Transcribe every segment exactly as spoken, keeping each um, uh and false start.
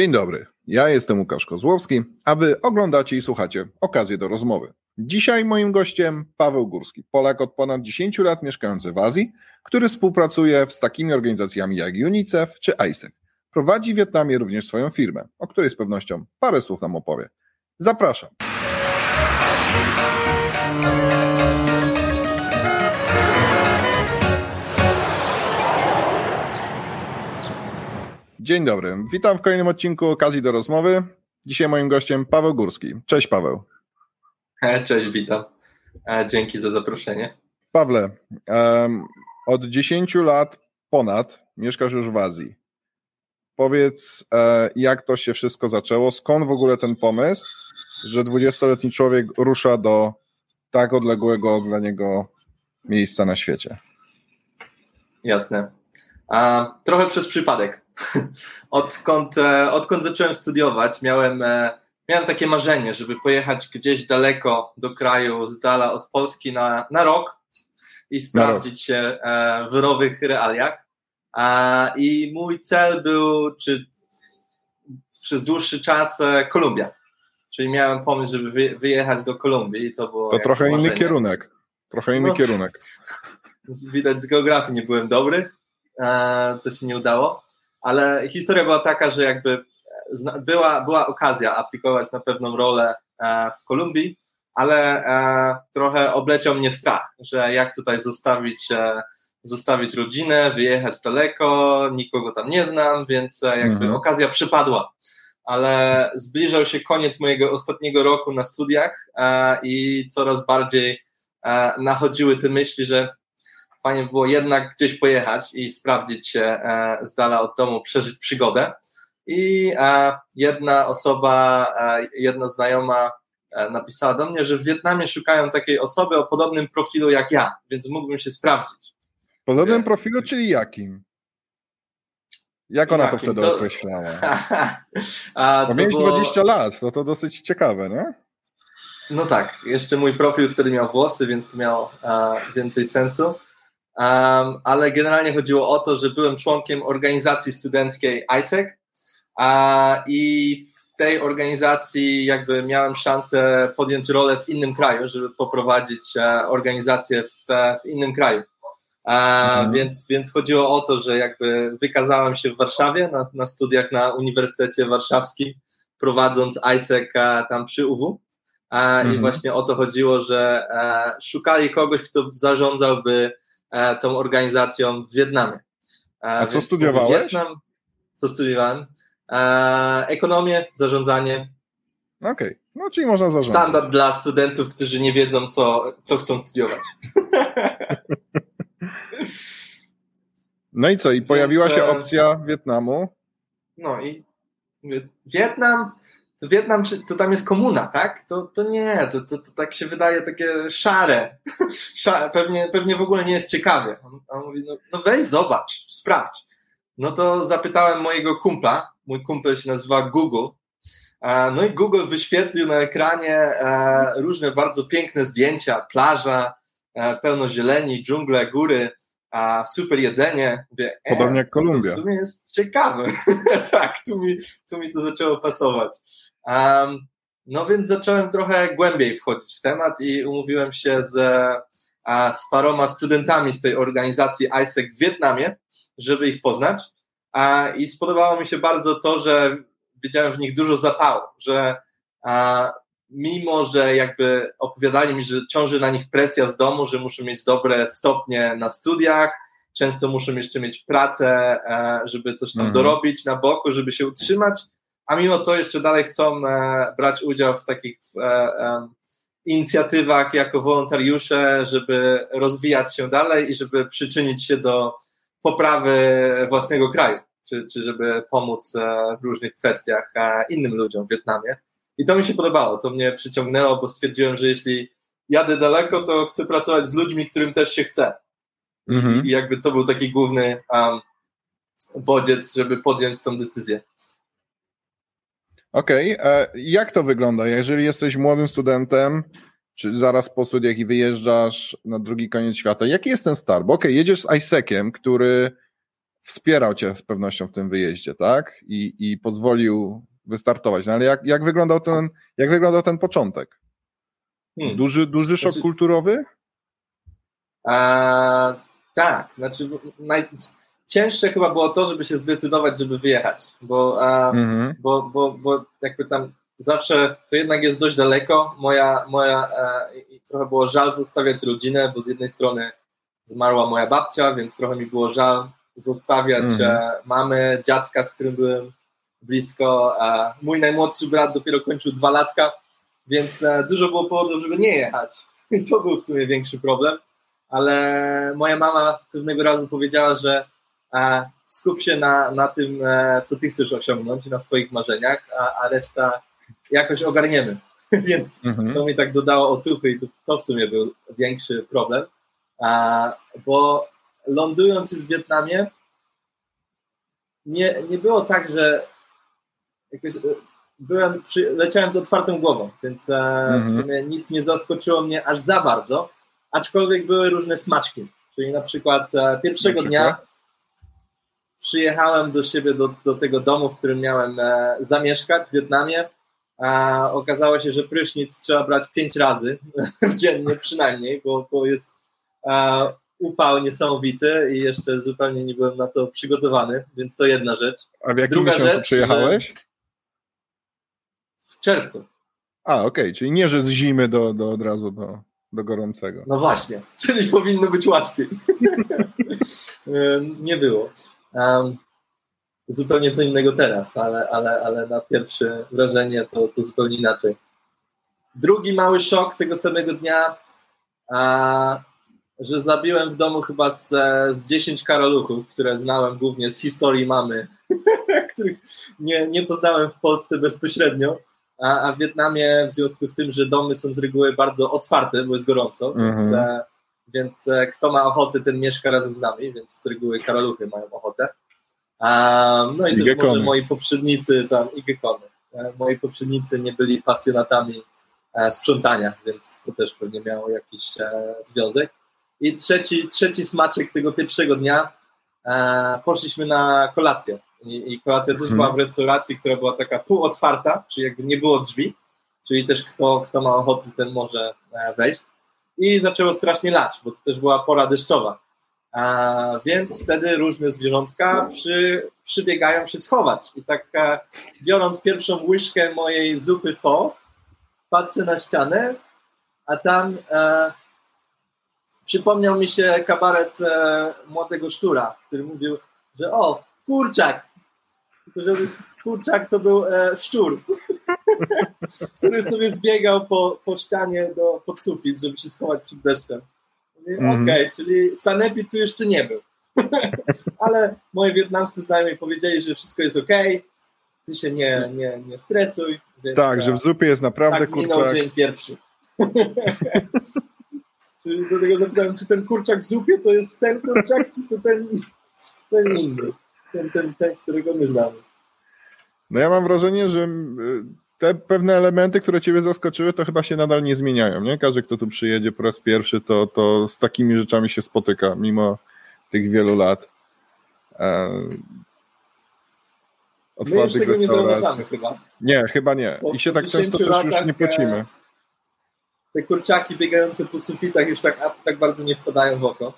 Dzień dobry, ja jestem Łukasz Kozłowski, a wy oglądacie i słuchacie okazję do rozmowy. Dzisiaj moim gościem Paweł Górski, Polak od ponad dziesięciu lat mieszkający w Azji, który współpracuje z takimi organizacjami jak UNICEF czy AIESEC. Prowadzi w Wietnamie również swoją firmę, o której z pewnością parę słów nam opowie. Zapraszam. Dzień dobry, witam w kolejnym odcinku okazji do rozmowy. Dzisiaj moim gościem Paweł Górski. Cześć Paweł. Cześć, witam. Dzięki za zaproszenie. Pawle, um, od dziesięciu lat ponad mieszkasz już w Azji. Powiedz, jak to się wszystko zaczęło, skąd w ogóle ten pomysł, że dwudziestoletni człowiek rusza do tak odległego dla niego miejsca na świecie? Jasne. A, trochę przez przypadek. Odkąd, odkąd zacząłem studiować, miałem, miałem takie marzenie, żeby pojechać gdzieś daleko do kraju, z dala od Polski na, na rok i sprawdzić się w nowych realiach. I mój cel był czy, przez dłuższy czas Kolumbia. Czyli miałem pomysł, żeby wyjechać do Kolumbii. I to było to trochę marzenie. inny kierunek. Trochę inny no, kierunek. Widać, z geografii nie byłem dobry. To się nie udało. Ale historia była taka, że jakby była, była okazja aplikować na pewną rolę w Kolumbii, ale trochę obleciał mnie strach, że jak tutaj zostawić, zostawić rodzinę, wyjechać daleko, nikogo tam nie znam, więc jakby mhm. okazja przypadła. Ale zbliżał się koniec mojego ostatniego roku na studiach i coraz bardziej nachodziły te myśli, że fajnie było jednak gdzieś pojechać i sprawdzić się z dala od domu, przeżyć przygodę. I jedna osoba, jedna znajoma napisała do mnie, że w Wietnamie szukają takiej osoby o podobnym profilu jak ja, więc mógłbym się sprawdzić. Podobnym Wie? profilu, czyli jakim? Jak ona jakim? to wtedy to... określała? Bo miałeś było... dwadzieścia lat, to to dosyć ciekawe, nie? No tak, jeszcze mój profil wtedy miał włosy, więc to miało więcej sensu. Um, ale generalnie chodziło o to, że byłem członkiem organizacji studenckiej AIESEC a, i w tej organizacji jakby miałem szansę podjąć rolę w innym kraju, żeby poprowadzić a, organizację w, w innym kraju. A, mhm. więc, więc chodziło o to, że jakby wykazałem się w Warszawie na, na studiach na Uniwersytecie Warszawskim, prowadząc AIESEC a, tam przy U W. A, mhm. I właśnie o to chodziło, że a, szukali kogoś, kto zarządzałby tą organizacją w Wietnamie. A co Więc studiowałeś? Wietnam, co studiowałem? E, ekonomię, zarządzanie. Okej, okay. No czyli można zarządzać. Standard dla studentów, którzy nie wiedzą, co, co chcą studiować. No i co? I pojawiła Więc, się opcja Wietnamu? No i Wietnam... To Wietnam, to tam jest komuna, tak? To, to nie, to, to, to tak się wydaje takie szare. szare pewnie, pewnie w ogóle nie jest ciekawie. On, on mówi, no, no weź zobacz, sprawdź. No to zapytałem mojego kumpla, mój kumpel się nazywa Google, no i Google wyświetlił na ekranie różne bardzo piękne zdjęcia, plaża, pełno zieleni, dżungle, góry, a super jedzenie. Mówię, e, Podobnie jak Kolumbia. To w sumie jest ciekawe. Tak, tu mi, tu mi to zaczęło pasować. Um, no więc zacząłem trochę głębiej wchodzić w temat i umówiłem się z, a, z paroma studentami z tej organizacji AIESEC w Wietnamie, żeby ich poznać a, i spodobało mi się bardzo to, że widziałem w nich dużo zapału, że a, mimo, że jakby opowiadali mi, że ciąży na nich presja z domu, że muszą mieć dobre stopnie na studiach, często muszą jeszcze mieć pracę, a, żeby coś tam mhm. dorobić na boku, żeby się utrzymać, a mimo to jeszcze dalej chcą e, brać udział w takich e, e, inicjatywach jako wolontariusze, żeby rozwijać się dalej i żeby przyczynić się do poprawy własnego kraju, czy, czy żeby pomóc e, w różnych kwestiach e, innym ludziom w Wietnamie. I to mi się podobało, to mnie przyciągnęło, bo stwierdziłem, że jeśli jadę daleko, to chcę pracować z ludźmi, którym też się chce. Mhm. I jakby to był taki główny um, bodziec, żeby podjąć tą decyzję. Okej, okay. Jak to wygląda? Jeżeli jesteś młodym studentem, czy zaraz po studiach i wyjeżdżasz na drugi koniec świata, jaki jest ten start? Bo okej, okay, jedziesz z AIESEC-iem, który wspierał cię z pewnością w tym wyjeździe, tak? I, i pozwolił wystartować. No ale jak, jak, wyglądał ten, jak wyglądał ten początek? Hmm. Duży, duży szok znaczy, kulturowy? A, tak. Znaczy, naj... cięższe chyba było to, żeby się zdecydować, żeby wyjechać, bo, a, mhm. bo, bo, bo jakby tam zawsze to jednak jest dość daleko. Moja, moja a, i trochę było żal zostawiać rodzinę, bo z jednej strony zmarła moja babcia, więc trochę mi było żal zostawiać mhm. mamy, dziadka, z którym byłem blisko. A mój najmłodszy brat dopiero kończył dwa latka, więc dużo było powodów, żeby nie jechać. I to był w sumie większy problem, ale moja mama pewnego razu powiedziała, że skup się na, na tym, co ty chcesz osiągnąć, na swoich marzeniach, a, a reszta jakoś ogarniemy. Więc mhm. to mi tak dodało otuchy i to w sumie był większy problem, a, bo lądując już w Wietnamie nie, nie było tak, że jakoś byłem przy, leciałem z otwartą głową, więc mhm. w sumie nic nie zaskoczyło mnie aż za bardzo, aczkolwiek były różne smaczki, czyli na przykład pierwszego na przykład? dnia przyjechałem do siebie, do, do tego domu, w którym miałem e, zamieszkać w Wietnamie. E, okazało się, że prysznic trzeba brać pięć razy dziennie przynajmniej, bo, bo jest e, upał niesamowity i jeszcze zupełnie nie byłem na to przygotowany, więc to jedna rzecz. A w jakim Druga rzecz, przyjechałeś? W czerwcu. A, okej, okay. Czyli nie, że z zimy do, do, od razu do, do gorącego. No właśnie, czyli powinno być łatwiej. Nie było. Um, zupełnie co innego teraz, ale, ale, ale na pierwsze wrażenie to, to zupełnie inaczej. Drugi mały szok tego samego dnia, a, że zabiłem w domu chyba z, z dziesięć karoluchów, które znałem głównie z historii mamy, których nie, nie poznałem w Polsce bezpośrednio, a, a w Wietnamie w związku z tym, że domy są z reguły bardzo otwarte, bo jest gorąco, mm-hmm. więc... A, Więc kto ma ochotę, ten mieszka razem z nami, więc z reguły karaluchy mają ochotę. Um, no i, I też może moi poprzednicy tam i gekony. Moi poprzednicy nie byli pasjonatami e, sprzątania, więc to też pewnie miało jakiś e, związek. I trzeci, trzeci smaczek tego pierwszego dnia, e, poszliśmy na kolację. I, i kolacja też hmm. była w restauracji, która była taka półotwarta, czyli jakby nie było drzwi, czyli też kto, kto ma ochotę, ten może e, wejść. I zaczęło strasznie lać, bo to też była pora deszczowa. A więc wtedy różne zwierzątka przy, przybiegają się schować. I tak a, biorąc pierwszą łyżkę mojej zupy pho, patrzę na ścianę, a tam e, przypomniał mi się kabaret e, Młodego Sztura, który mówił, że o, kurczak! Tylko, że kurczak to był e, szczur. który sobie wbiegał po, po ścianie do, pod sufit, żeby się schować przed deszczem. Mm-hmm. Okej, okay, czyli sanepid tu jeszcze nie był. Ale moi wietnamscy znajomi powiedzieli, że wszystko jest okej, okay, ty się nie, nie, nie stresuj. Więc, tak, że w zupie jest naprawdę tak kurczak. Minął dzień pierwszy. Czyli do tego zapytałem, czy ten kurczak w zupie to jest ten kurczak, czy to ten, ten inny, ten, ten, ten, którego my znamy. No ja mam wrażenie, że te pewne elementy, które ciebie zaskoczyły, to chyba się nadal nie zmieniają, nie? Każdy, kto tu przyjedzie po raz pierwszy, to, to z takimi rzeczami się spotyka, mimo tych wielu lat. Otwartych My już tego nie zauważamy chyba. Nie, chyba nie. Po I się tak często też już nie płacimy. Te kurczaki biegające po sufitach już tak, tak bardzo nie wpadają w oko.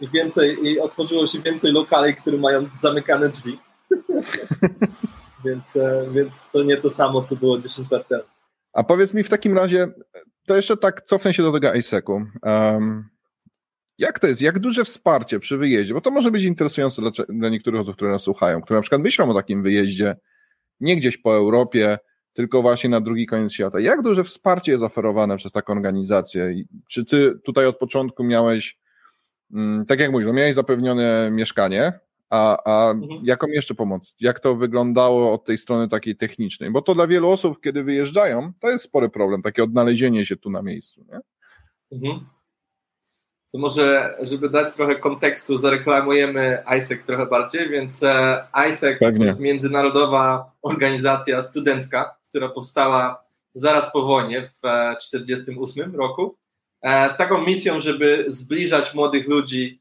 I więcej, i otworzyło się więcej lokali, które mają zamykane drzwi. Więc, więc to nie to samo, co było dziesięć lat temu. A powiedz mi w takim razie, to jeszcze tak cofnę się do tego AIESEC-u. Um, jak to jest? Jak duże wsparcie przy wyjeździe? Bo to może być interesujące dla, dla niektórych osób, które nas słuchają, które na przykład myślą o takim wyjeździe nie gdzieś po Europie, tylko właśnie na drugi koniec świata. Jak duże wsparcie jest oferowane przez taką organizację? I czy ty tutaj od początku miałeś, mm, tak jak mówisz, no miałeś zapewnione mieszkanie, A, a mhm. jaką jeszcze pomoc? Jak to wyglądało od tej strony takiej technicznej? Bo to dla wielu osób, kiedy wyjeżdżają, to jest spory problem, takie odnalezienie się tu na miejscu, nie? Mhm. To może, żeby dać trochę kontekstu, zareklamujemy AIESEC trochę bardziej, więc AIESEC to jest międzynarodowa organizacja studencka, która powstała zaraz po wojnie w czterdziestym ósmym roku, z taką misją, żeby zbliżać młodych ludzi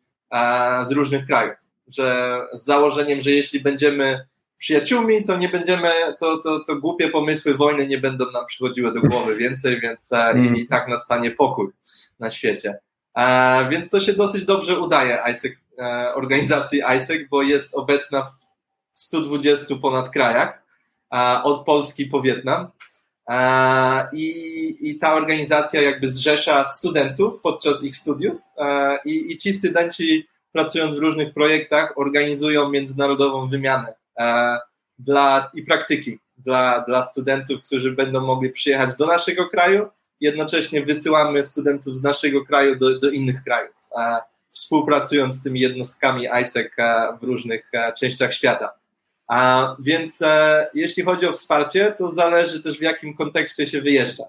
z różnych krajów, że z założeniem, że jeśli będziemy przyjaciółmi, to nie będziemy, to, to, to głupie pomysły wojny nie będą nam przychodziły do głowy więcej, więc mm. i, i tak nastanie pokój na świecie. E, więc to się dosyć dobrze udaje AIESEC, e, organizacji AIESEC, bo jest obecna w stu dwudziestu ponad krajach, e, od Polski po Wietnam. E, i, I ta organizacja jakby zrzesza studentów podczas ich studiów e, i, i ci studenci, pracując w różnych projektach, organizują międzynarodową wymianę Dla, i praktyki dla, dla studentów, którzy będą mogli przyjechać do naszego kraju. Jednocześnie wysyłamy studentów z naszego kraju do, do innych krajów, współpracując z tymi jednostkami AIESEC w różnych częściach świata. A więc jeśli chodzi o wsparcie, to zależy też, w jakim kontekście się wyjeżdża.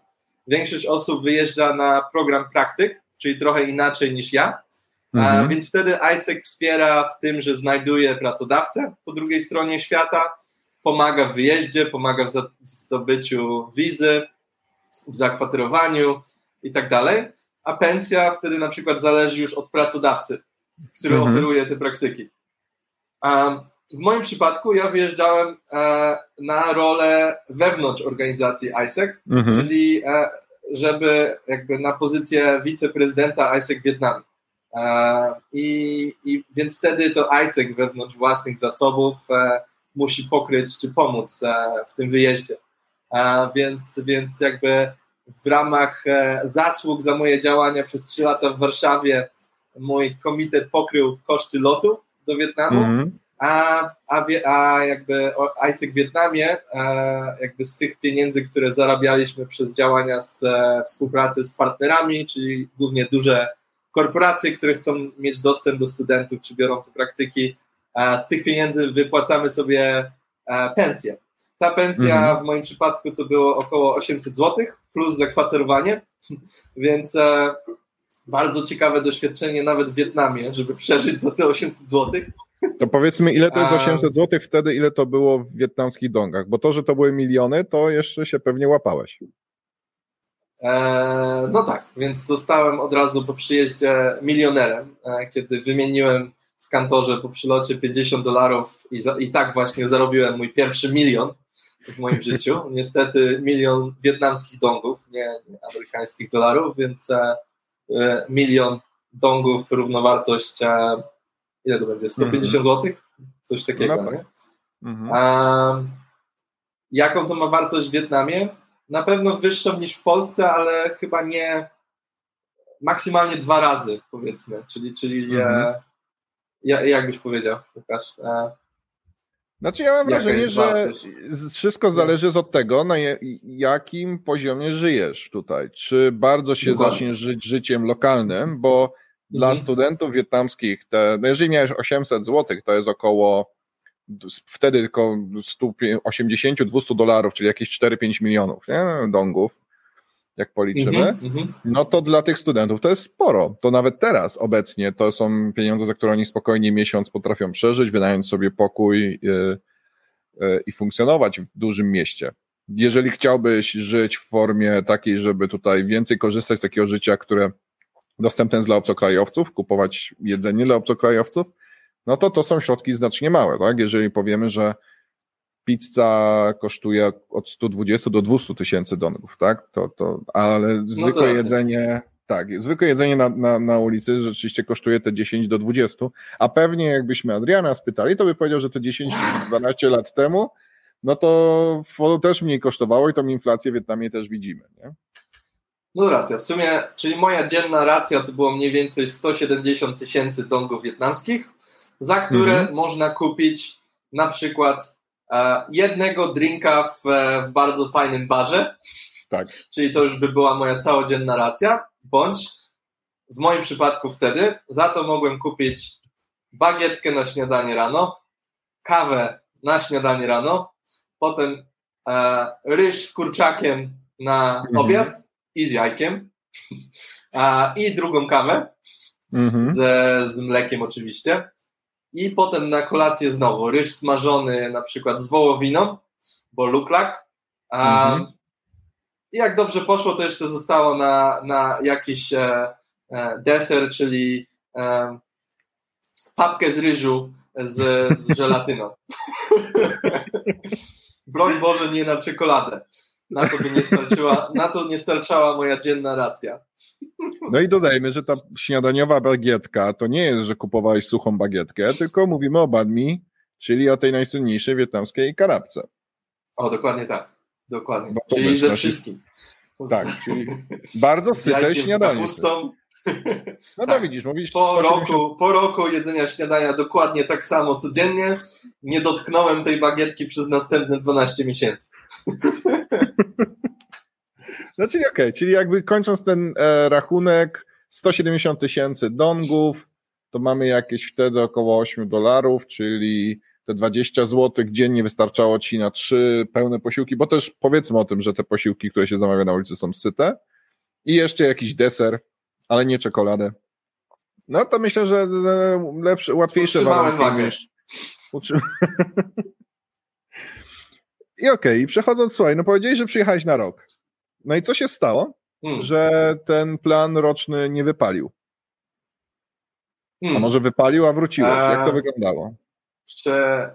Większość osób wyjeżdża na program praktyk, czyli trochę inaczej niż ja. Mhm. Więc wtedy AIESEC wspiera w tym, że znajduje pracodawcę po drugiej stronie świata, pomaga w wyjeździe, pomaga w zdobyciu wizy, w zakwaterowaniu i tak dalej, a pensja wtedy na przykład zależy już od pracodawcy, który mhm. oferuje te praktyki. W moim przypadku ja wyjeżdżałem na rolę wewnątrz organizacji AIESEC, mhm. czyli żeby jakby na pozycję wiceprezydenta AIESEC Wietnamu. I, I więc wtedy to AIESEC wewnątrz własnych zasobów e, musi pokryć czy pomóc e, w tym wyjeździe. E, więc, więc jakby w ramach e, zasług za moje działania przez trzy lata w Warszawie mój komitet pokrył koszty lotu do Wietnamu, mm-hmm. a, a, a jakby AIESEC w Wietnamie e, jakby z tych pieniędzy, które zarabialiśmy przez działania z e, współpracy z partnerami, czyli głównie duże korporacje, które chcą mieć dostęp do studentów, czy biorą te praktyki, z tych pieniędzy wypłacamy sobie pensję. Ta pensja mhm. w moim przypadku to było około osiemset złotych plus zakwaterowanie, więc bardzo ciekawe doświadczenie nawet w Wietnamie, żeby przeżyć za te osiemset złotych. To powiedzmy, ile to jest osiemset złotych wtedy, ile to było w wietnamskich dongach, bo to, że to były miliony, to jeszcze się pewnie łapałeś. No tak, więc zostałem od razu po przyjeździe milionerem, kiedy wymieniłem w kantorze po przylocie pięćdziesiąt dolarów i, za, i tak właśnie zarobiłem mój pierwszy milion w moim życiu. Niestety milion wietnamskich dongów, nie, nie amerykańskich dolarów, więc e, milion dongów równowartość, e, ile to będzie, sto pięćdziesiąt złotych? Coś takiego, no tak. Nie? A, jaką to ma wartość w Wietnamie? Na pewno wyższą niż w Polsce, ale chyba nie maksymalnie dwa razy, powiedzmy. Czyli, czyli mhm. e, jak byś powiedział, Łukasz? E, znaczy ja mam wrażenie, że wartość? Wszystko zależy od tego, na jakim poziomie żyjesz tutaj. Czy bardzo się Dokładnie. zaczniesz żyć życiem lokalnym, bo mhm. dla studentów wietnamskich, te, no jeżeli miałeś osiemset złotych, to jest około wtedy tylko osiemdziesiąt do dwustu dolarów, czyli jakieś cztery do pięciu milionów, nie? dongów, jak policzymy, mm-hmm, no to dla tych studentów to jest sporo. To nawet teraz obecnie to są pieniądze, za które oni spokojnie miesiąc potrafią przeżyć, wynająć sobie pokój yy, yy, i funkcjonować w dużym mieście. Jeżeli chciałbyś żyć w formie takiej, żeby tutaj więcej korzystać z takiego życia, które dostępne jest dla obcokrajowców, kupować jedzenie dla obcokrajowców, no to to są środki znacznie małe, tak? Jeżeli powiemy, że pizza kosztuje od stu dwudziestu do dwustu tysięcy dongów, tak? To, to, ale zwykłe no jedzenie, tak, zwykłe jedzenie na, na, na ulicy rzeczywiście kosztuje te dziesięć do dwudziestu, a pewnie jakbyśmy Adriana spytali, to by powiedział, że te dziesięć do dwunastu lat temu, no to też mniej kosztowało i tą inflację w Wietnamie też widzimy, nie? No racja, w sumie, czyli moja dzienna racja to było mniej więcej sto siedemdziesiąt tysięcy dongów wietnamskich, za które mhm. można kupić na przykład e, jednego drinka w, w bardzo fajnym barze, tak. Czyli to już by była moja całodzienna racja, bądź w moim przypadku wtedy za to mogłem kupić bagietkę na śniadanie rano, kawę na śniadanie rano, potem e, ryż z kurczakiem na mhm. obiad i z jajkiem a, i drugą kawę mhm. z, z mlekiem oczywiście. I potem na kolację znowu ryż smażony na przykład z wołowiną, bo luklak. A mhm. jak dobrze poszło, to jeszcze zostało na, na jakiś e, e, deser, czyli e, papkę z ryżu z, z żelatyną. Broń Boże, nie na czekoladę. Na to by nie starczyła, na to nie starczała moja dzienna racja. No i dodajmy, że ta śniadaniowa bagietka to nie jest, że kupowałeś suchą bagietkę, tylko mówimy o banh mi, czyli o tej najsłynniejszej wietnamskiej kanapce. O, dokładnie tak. Dokładnie. Bo czyli ze wszystkim. Tak, czyli bardzo syte śniadanie. Z kapustą. No tak. To widzisz, mówisz po roku, po roku jedzenia śniadania dokładnie tak samo codziennie nie dotknąłem tej bagietki przez następne dwanaście miesięcy. No czyli okej, okay, czyli jakby kończąc ten e, rachunek, sto siedemdziesiąt tysięcy dongów, to mamy jakieś wtedy około osiem dolarów, czyli te dwadzieścia złotych dziennie wystarczało ci na trzy pełne posiłki, bo też powiedzmy o tym, że te posiłki, które się zamawia na ulicy, są syte i jeszcze jakiś deser, ale nie czekoladę. No to myślę, że lepsze, łatwiejsze warunki niż... I okej, okay, przechodząc, słuchaj, no powiedziałeś, że przyjechałeś na rok. No i co się stało, hmm. że ten plan roczny nie wypalił? Hmm. A może wypalił, a wróciłeś? Jak to wyglądało? Że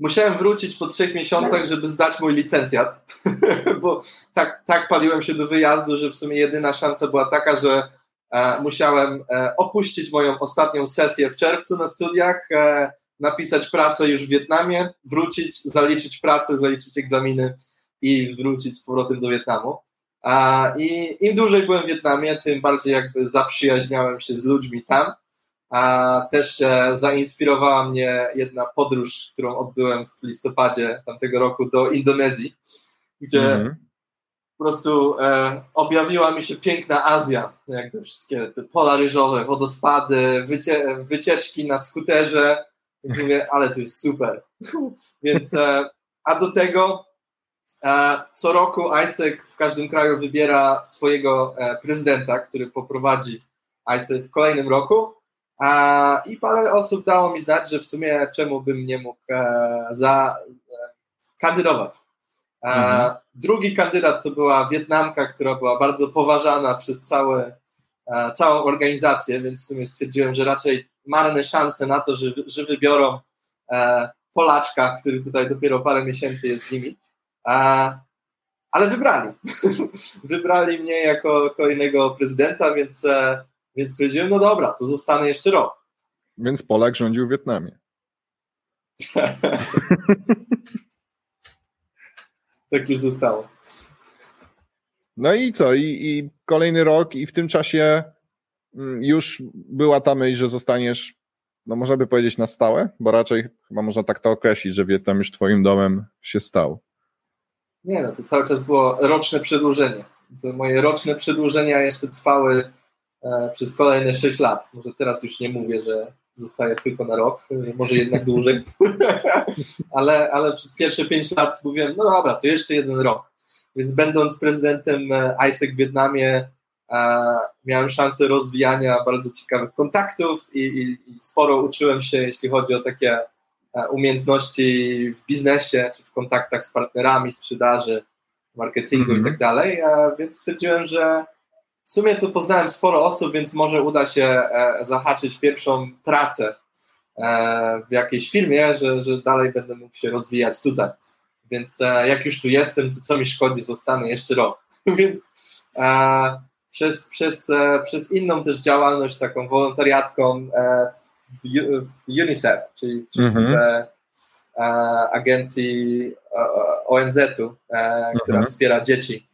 musiałem wrócić po trzech miesiącach, żeby zdać mój licencjat, bo tak, tak paliłem się do wyjazdu, że w sumie jedyna szansa była taka, że e, musiałem e, opuścić moją ostatnią sesję w czerwcu na studiach, e, napisać pracę już w Wietnamie, wrócić, zaliczyć pracę, zaliczyć egzaminy i wrócić z powrotem do Wietnamu. A, i im dłużej byłem w Wietnamie, tym bardziej jakby zaprzyjaźniałem się z ludźmi tam. A też e, zainspirowała mnie jedna podróż, którą odbyłem w listopadzie tamtego roku do Indonezji, gdzie mm-hmm. po prostu e, objawiła mi się piękna Azja, jakby wszystkie te pola ryżowe, wodospady, wycie- wycieczki na skuterze. I mówię, ale to jest super. Więc, e, a do tego e, co roku AIESEC w każdym kraju wybiera swojego e, prezydenta, który poprowadzi AIESEC w kolejnym roku. A, I parę osób dało mi znać, że w sumie czemu bym nie mógł e, za, e, kandydować. E, mhm. Drugi kandydat to była Wietnamka, która była bardzo poważana przez całe, e, całą organizację, więc w sumie stwierdziłem, że raczej marne szanse na to, że, że wybiorą e, Polaczka, który tutaj dopiero parę miesięcy jest z nimi. E, ale wybrali. Wybrali mnie jako kolejnego prezydenta, więc... E, Więc stwierdziłem, no dobra, to zostanę jeszcze rok. Więc Polak rządził w Wietnamie. Tak już zostało. No i co? I, i kolejny rok i w tym czasie już była ta myśl, że zostaniesz, no można by powiedzieć na stałe, bo raczej chyba można tak to określić, że Wietnam już twoim domem się stał. Nie no, to cały czas było roczne przedłużenie. To moje roczne przedłużenia jeszcze trwały przez kolejne sześć lat. Może teraz już nie mówię, że zostaję tylko na rok, może jednak dłużej, ale, ale przez pierwsze pięć lat mówiłem, no dobra, to jeszcze jeden rok. Więc będąc prezydentem AIESEC w Wietnamie miałem szansę rozwijania bardzo ciekawych kontaktów i, i, i sporo uczyłem się, jeśli chodzi o takie umiejętności w biznesie, czy w kontaktach z partnerami, sprzedaży, marketingu mm-hmm. i tak dalej, więc stwierdziłem, że w sumie to poznałem sporo osób, więc może uda się e, zahaczyć pierwszą pracę e, w jakiejś firmie, że, że dalej będę mógł się rozwijać tutaj. Więc e, jak już tu jestem, to co mi szkodzi, zostanę jeszcze rok. Więc e, przez, przez, e, przez inną też działalność taką wolontariacką e, w, w UNICEF, czyli, czyli mhm. w e, agencji o en zet u, e, mhm. która wspiera dzieci.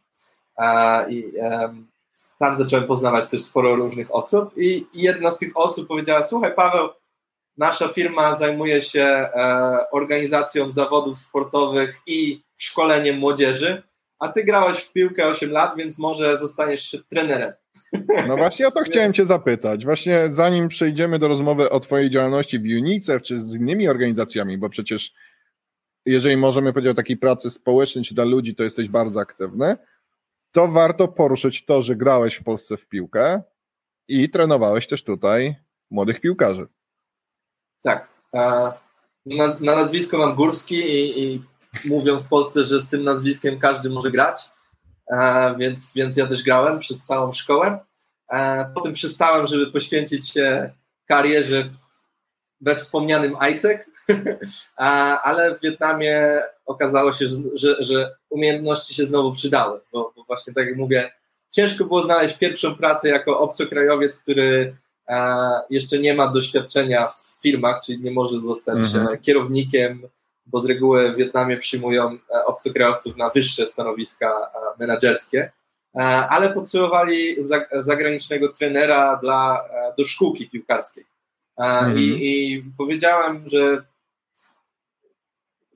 E, i, e, Tam zacząłem poznawać też sporo różnych osób i jedna z tych osób powiedziała, słuchaj Paweł, nasza firma zajmuje się organizacją zawodów sportowych i szkoleniem młodzieży, a ty grałeś w piłkę osiem lat, więc może zostaniesz trenerem. No właśnie o to chciałem cię zapytać. Właśnie zanim przejdziemy do rozmowy o twojej działalności w UNICEF czy z innymi organizacjami, bo przecież jeżeli możemy powiedzieć o takiej pracy społecznej czy dla ludzi, to jesteś bardzo aktywny. To warto poruszyć to, że grałeś w Polsce w piłkę i trenowałeś też tutaj młodych piłkarzy. Tak. Na, na nazwisko mam Górski i, i mówią w Polsce, że z tym nazwiskiem każdy może grać, więc, więc ja też grałem przez całą szkołę. Potem przestałem, żeby poświęcić się karierze w we wspomnianym AIESEC, ale w Wietnamie okazało się, że, że umiejętności się znowu przydały, bo, bo właśnie tak jak mówię, ciężko było znaleźć pierwszą pracę jako obcokrajowiec, który jeszcze nie ma doświadczenia w firmach, czyli nie może zostać mhm. kierownikiem, bo z reguły w Wietnamie przyjmują obcokrajowców na wyższe stanowiska menedżerskie, ale potrzebowali zagranicznego trenera dla, do szkółki piłkarskiej. Mhm. I, i powiedziałem, że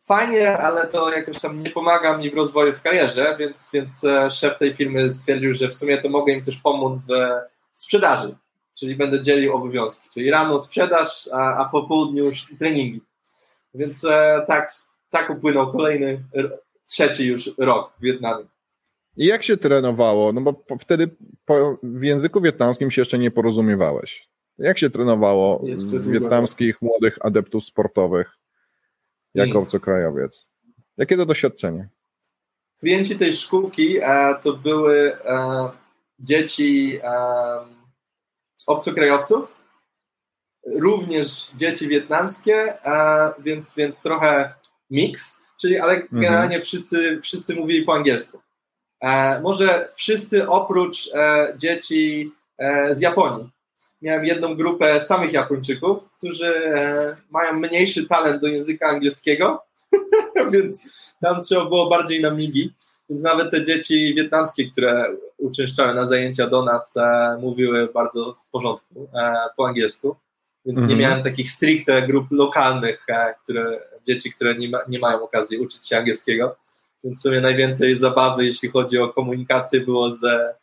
fajnie, ale to jakoś tam nie pomaga mi w rozwoju w karierze, więc, więc szef tej firmy stwierdził, że w sumie to mogę im też pomóc w sprzedaży, czyli będę dzielił obowiązki, czyli rano sprzedaż, a, a po południu już treningi. Więc e, tak, tak upłynął kolejny, trzeci już rok w Wietnamie. I jak się trenowało? No bo po, wtedy po, w języku wietnamskim się jeszcze nie porozumiewałeś. Jak się trenowało wietnamskich młodych adeptów sportowych jako hmm. obcokrajowiec? Jakie to doświadczenie? Klienci tej szkółki e, to były e, dzieci e, obcokrajowców, również dzieci wietnamskie, więc, więc trochę miks, czyli ale generalnie wszyscy, wszyscy mówili po angielsku. Może wszyscy oprócz dzieci z Japonii. Miałem jedną grupę samych Japończyków, którzy mają mniejszy talent do języka angielskiego, więc tam trzeba było bardziej na migi. Więc nawet te dzieci wietnamskie, które uczęszczały na zajęcia do nas, e, mówiły bardzo w porządku e, po angielsku, więc mm-hmm. nie miałem takich stricte grup lokalnych, e, które, dzieci, które nie, ma, nie mają okazji uczyć się angielskiego, więc w sumie najwięcej zabawy, jeśli chodzi o komunikację, było z, e,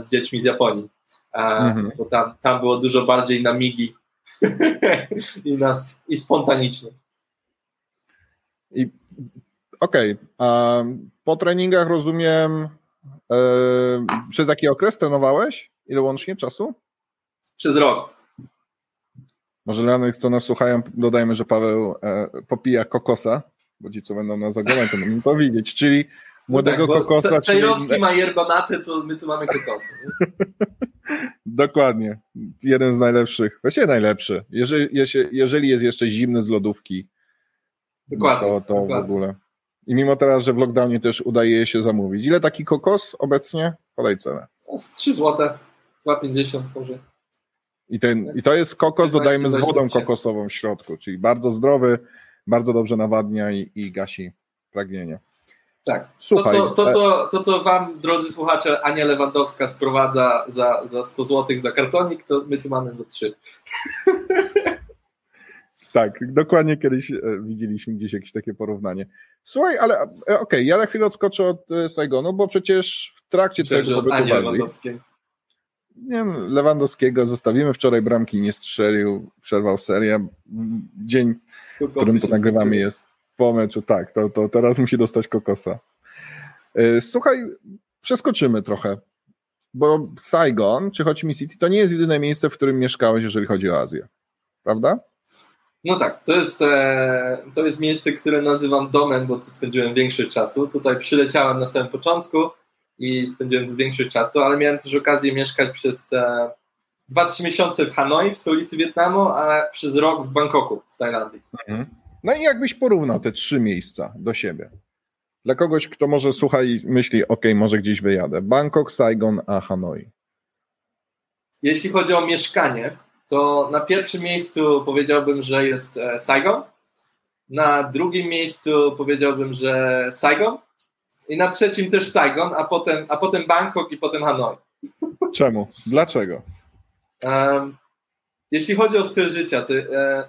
z dziećmi z Japonii, e, mm-hmm. bo tam, tam było dużo bardziej na migi i, nas, i spontanicznie. I okej, okay. A po treningach rozumiem, yy, przez jaki okres trenowałeś? Ile łącznie czasu? Przez rok. Może dla tych, co nas słuchają, dodajmy, że Paweł e, popija kokosa, bo ci, co będą nas oglądać, to będą to widzieć, czyli młodego no tak, kokosa. Czajrowski czyli... ma jerbanatę, to my tu mamy kokosy. Dokładnie. Jeden z najlepszych, właściwie najlepszy. Jeżeli, jeżeli jest jeszcze zimny z lodówki, dokładnie, to, to dokładnie. W ogóle... I mimo teraz, że w lockdownie też udaje się zamówić. Ile taki kokos obecnie? Podaj cenę. trzy złote, dwa pięćdziesiąt może. I, ten, i to jest kokos, dodajmy, z wodą kokosową w środku, czyli bardzo zdrowy, bardzo dobrze nawadnia i, i gasi pragnienie. Tak. Słuchaj, to, co, to, co, to, co wam, drodzy słuchacze, Ania Lewandowska sprowadza za, za sto złotych za kartonik, to my tu mamy za trzy. Tak, dokładnie kiedyś widzieliśmy gdzieś jakieś takie porównanie. Słuchaj, ale okej, okay, ja na chwilę odskoczę od Saigonu, bo przecież w trakcie tego pobytu Lewandowskiego. Nie, Lewandowskiego zostawimy, wczoraj bramki nie strzelił, przerwał serię. Dzień, w którym to nagrywamy skończyły. Jest po meczu, tak, to, to teraz musi dostać kokosa. Słuchaj, przeskoczymy trochę, bo Saigon czy Ho Chi Minh City to nie jest jedyne miejsce, w którym mieszkałeś, jeżeli chodzi o Azję, prawda? No tak, to jest, e, to jest miejsce, które nazywam domem, bo tu spędziłem większość czasu. Tutaj przyleciałem na samym początku i spędziłem tu większość czasu, ale miałem też okazję mieszkać przez e, dwa trzy miesiące w Hanoi, w stolicy Wietnamu, a przez rok w Bangkoku, w Tajlandii. Mhm. No i jakbyś porównał te trzy miejsca do siebie? Dla kogoś, kto może słucha i myśli, ok, może gdzieś wyjadę. Bangkok, Saigon, a Hanoi. Jeśli chodzi o mieszkanie, to na pierwszym miejscu powiedziałbym, że jest Saigon, na drugim miejscu powiedziałbym, że Saigon i na trzecim też Saigon, a potem, a potem Bangkok i potem Hanoi. Czemu? Dlaczego? Um, jeśli chodzi o styl życia, to, e,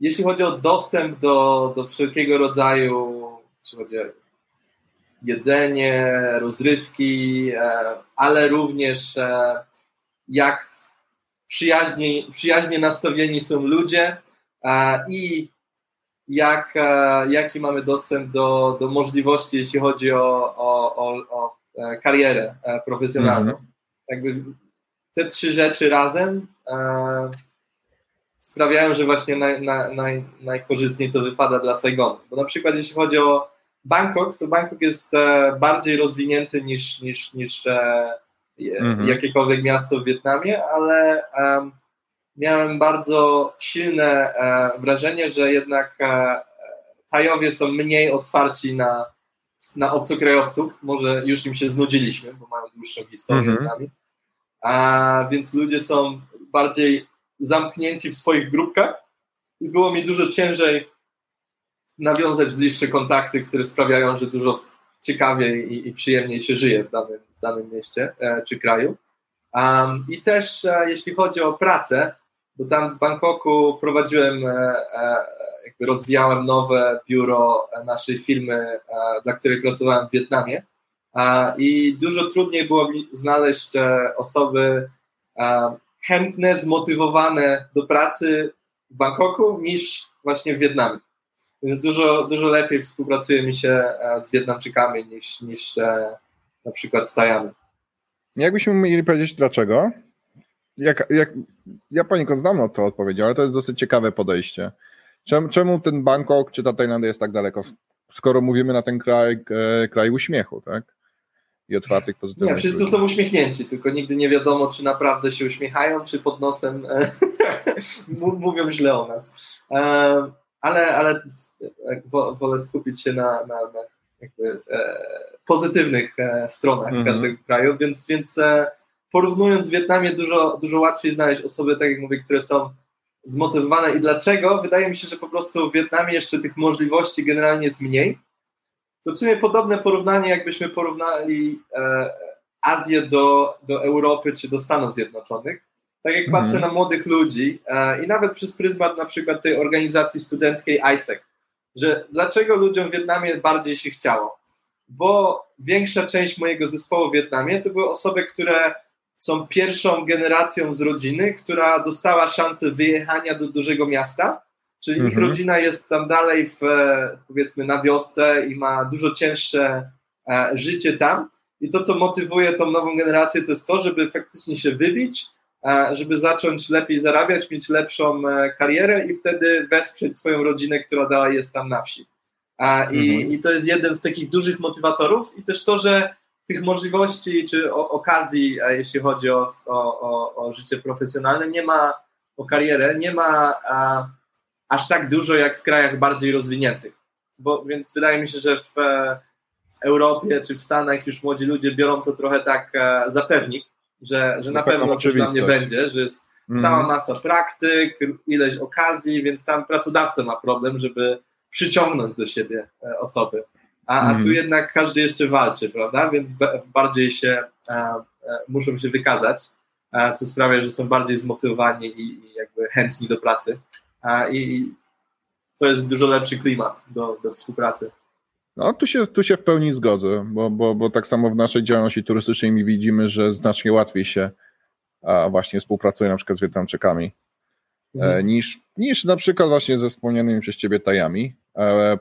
jeśli chodzi o dostęp do, do wszelkiego rodzaju, jeśli chodzi o jedzenie, rozrywki, e, ale również e, jak przyjaźnie, przyjaźnie nastawieni są ludzie a, i jak, a, jaki mamy dostęp do, do możliwości, jeśli chodzi o, o, o, o karierę profesjonalną. Mm-hmm. Jakby te trzy rzeczy razem a, sprawiają, że właśnie naj, naj, naj, najkorzystniej to wypada dla Saigonu. Bo na przykład jeśli chodzi o Bangkok, to Bangkok jest a, bardziej rozwinięty niż, niż, niż a, jakiekolwiek miasto w Wietnamie, ale um, miałem bardzo silne wrażenie, że jednak Tajowie są mniej otwarci na, na obcokrajowców. Może już im się znudziliśmy, bo mają dłuższą historię mm-hmm. z nami. A więc ludzie są bardziej zamknięci w swoich grupkach i było mi dużo ciężej nawiązać bliższe kontakty, które sprawiają, że dużo ciekawiej i, i przyjemniej się żyje w danym, w danym mieście e, czy kraju. Um, I też e, jeśli chodzi o pracę, bo tam w Bangkoku prowadziłem, e, e, jakby rozwijałem nowe biuro naszej firmy, e, dla której pracowałem w Wietnamie e, i dużo trudniej było mi znaleźć e, osoby e, chętne, zmotywowane do pracy w Bangkoku niż właśnie w Wietnamie. Więc dużo, dużo lepiej współpracuje mi się z Wietnamczykami niż, niż na przykład z Tajami. Jakbyśmy mieli powiedzieć dlaczego? Jak, jak, ja poniekąd znam na to odpowiedź, ale to jest dosyć ciekawe podejście. Czemu, czemu ten Bangkok czy ta Tajlandia jest tak daleko, skoro mówimy na ten kraj, kraj uśmiechu, tak? I otwartych, pozytywnych. Nie, wszyscy ludzi są uśmiechnięci, tylko nigdy nie wiadomo, czy naprawdę się uśmiechają, czy pod nosem mówią źle o nas. Ale, ale wolę skupić się na, na, na jakby, e, pozytywnych e, stronach mm-hmm. każdego kraju, więc, więc e, porównując w Wietnamie dużo, dużo łatwiej znaleźć osoby, tak jak mówię, które są zmotywowane. I dlaczego? Wydaje mi się, że po prostu w Wietnamie jeszcze tych możliwości generalnie jest mniej. To w sumie podobne porównanie, jakbyśmy porównali e, Azję do, do Europy czy do Stanów Zjednoczonych. Tak jak patrzę mm. na młodych ludzi e, i nawet przez pryzmat na przykład tej organizacji studenckiej AIESEC, że dlaczego ludziom w Wietnamie bardziej się chciało? Bo większa część mojego zespołu w Wietnamie to były osoby, które są pierwszą generacją z rodziny, która dostała szansę wyjechania do dużego miasta, czyli mm-hmm. ich rodzina jest tam dalej w, powiedzmy na wiosce i ma dużo cięższe e, życie tam i to, co motywuje tą nową generację, to jest to, żeby faktycznie się wybić, żeby zacząć lepiej zarabiać, mieć lepszą karierę i wtedy wesprzeć swoją rodzinę, która dalej jest tam na wsi. I, mhm. i to jest jeden z takich dużych motywatorów i też to, że tych możliwości czy o, okazji, jeśli chodzi o, o, o, o życie profesjonalne, nie ma, o karierę, nie ma a, aż tak dużo jak w krajach bardziej rozwiniętych. Bo, więc wydaje mi się, że w, w Europie czy w Stanach już młodzi ludzie biorą to trochę tak za pewnik, że, że na pewno coś dla mnie będzie, że jest mm. cała masa praktyk, ileś okazji, więc tam pracodawca ma problem, żeby przyciągnąć do siebie osoby. A, mm. a tu jednak każdy jeszcze walczy, prawda? Więc bardziej się a, a, muszą się wykazać, a, co sprawia, że są bardziej zmotywowani i, i jakby chętni do pracy. A, i, i to jest dużo lepszy klimat do, do współpracy. No, tu się, tu się w pełni zgodzę, bo, bo, bo tak samo w naszej działalności turystycznej widzimy, że znacznie łatwiej się a właśnie współpracuje na przykład z Wietnamczykami mhm. niż, niż na przykład właśnie ze wspomnianymi przez Ciebie Tajami,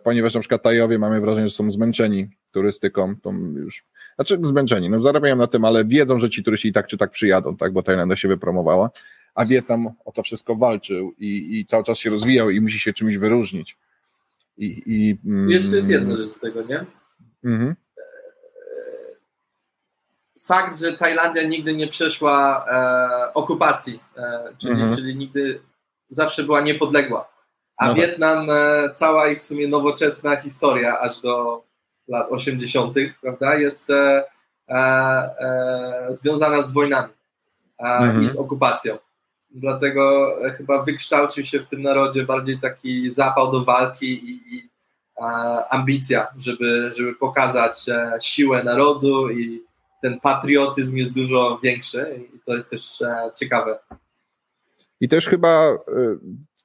ponieważ na przykład Tajowie mamy wrażenie, że są zmęczeni turystyką, to już, znaczy zmęczeni, no zarabiają na tym, ale wiedzą, że ci turyści i tak czy tak przyjadą, tak, bo Tajlandia się wypromowała, a Wietnam o to wszystko walczył i, i cały czas się rozwijał i musi się czymś wyróżnić. I, i, mm, Jeszcze jest jedna rzecz do tego, nie? Mm-hmm. Fakt, że Tajlandia nigdy nie przeszła e, okupacji, e, czyli, mm-hmm. czyli nigdy zawsze była niepodległa, a no Wietnam, e, cała ich w sumie nowoczesna historia aż do lat osiemdziesiątych, prawda, jest e, e, związana z wojnami e, mm-hmm. i z okupacją. Dlatego chyba wykształcił się w tym narodzie bardziej taki zapał do walki i, i e, ambicja, żeby, żeby pokazać e, siłę narodu i ten patriotyzm jest dużo większy i to jest też e, ciekawe. I też chyba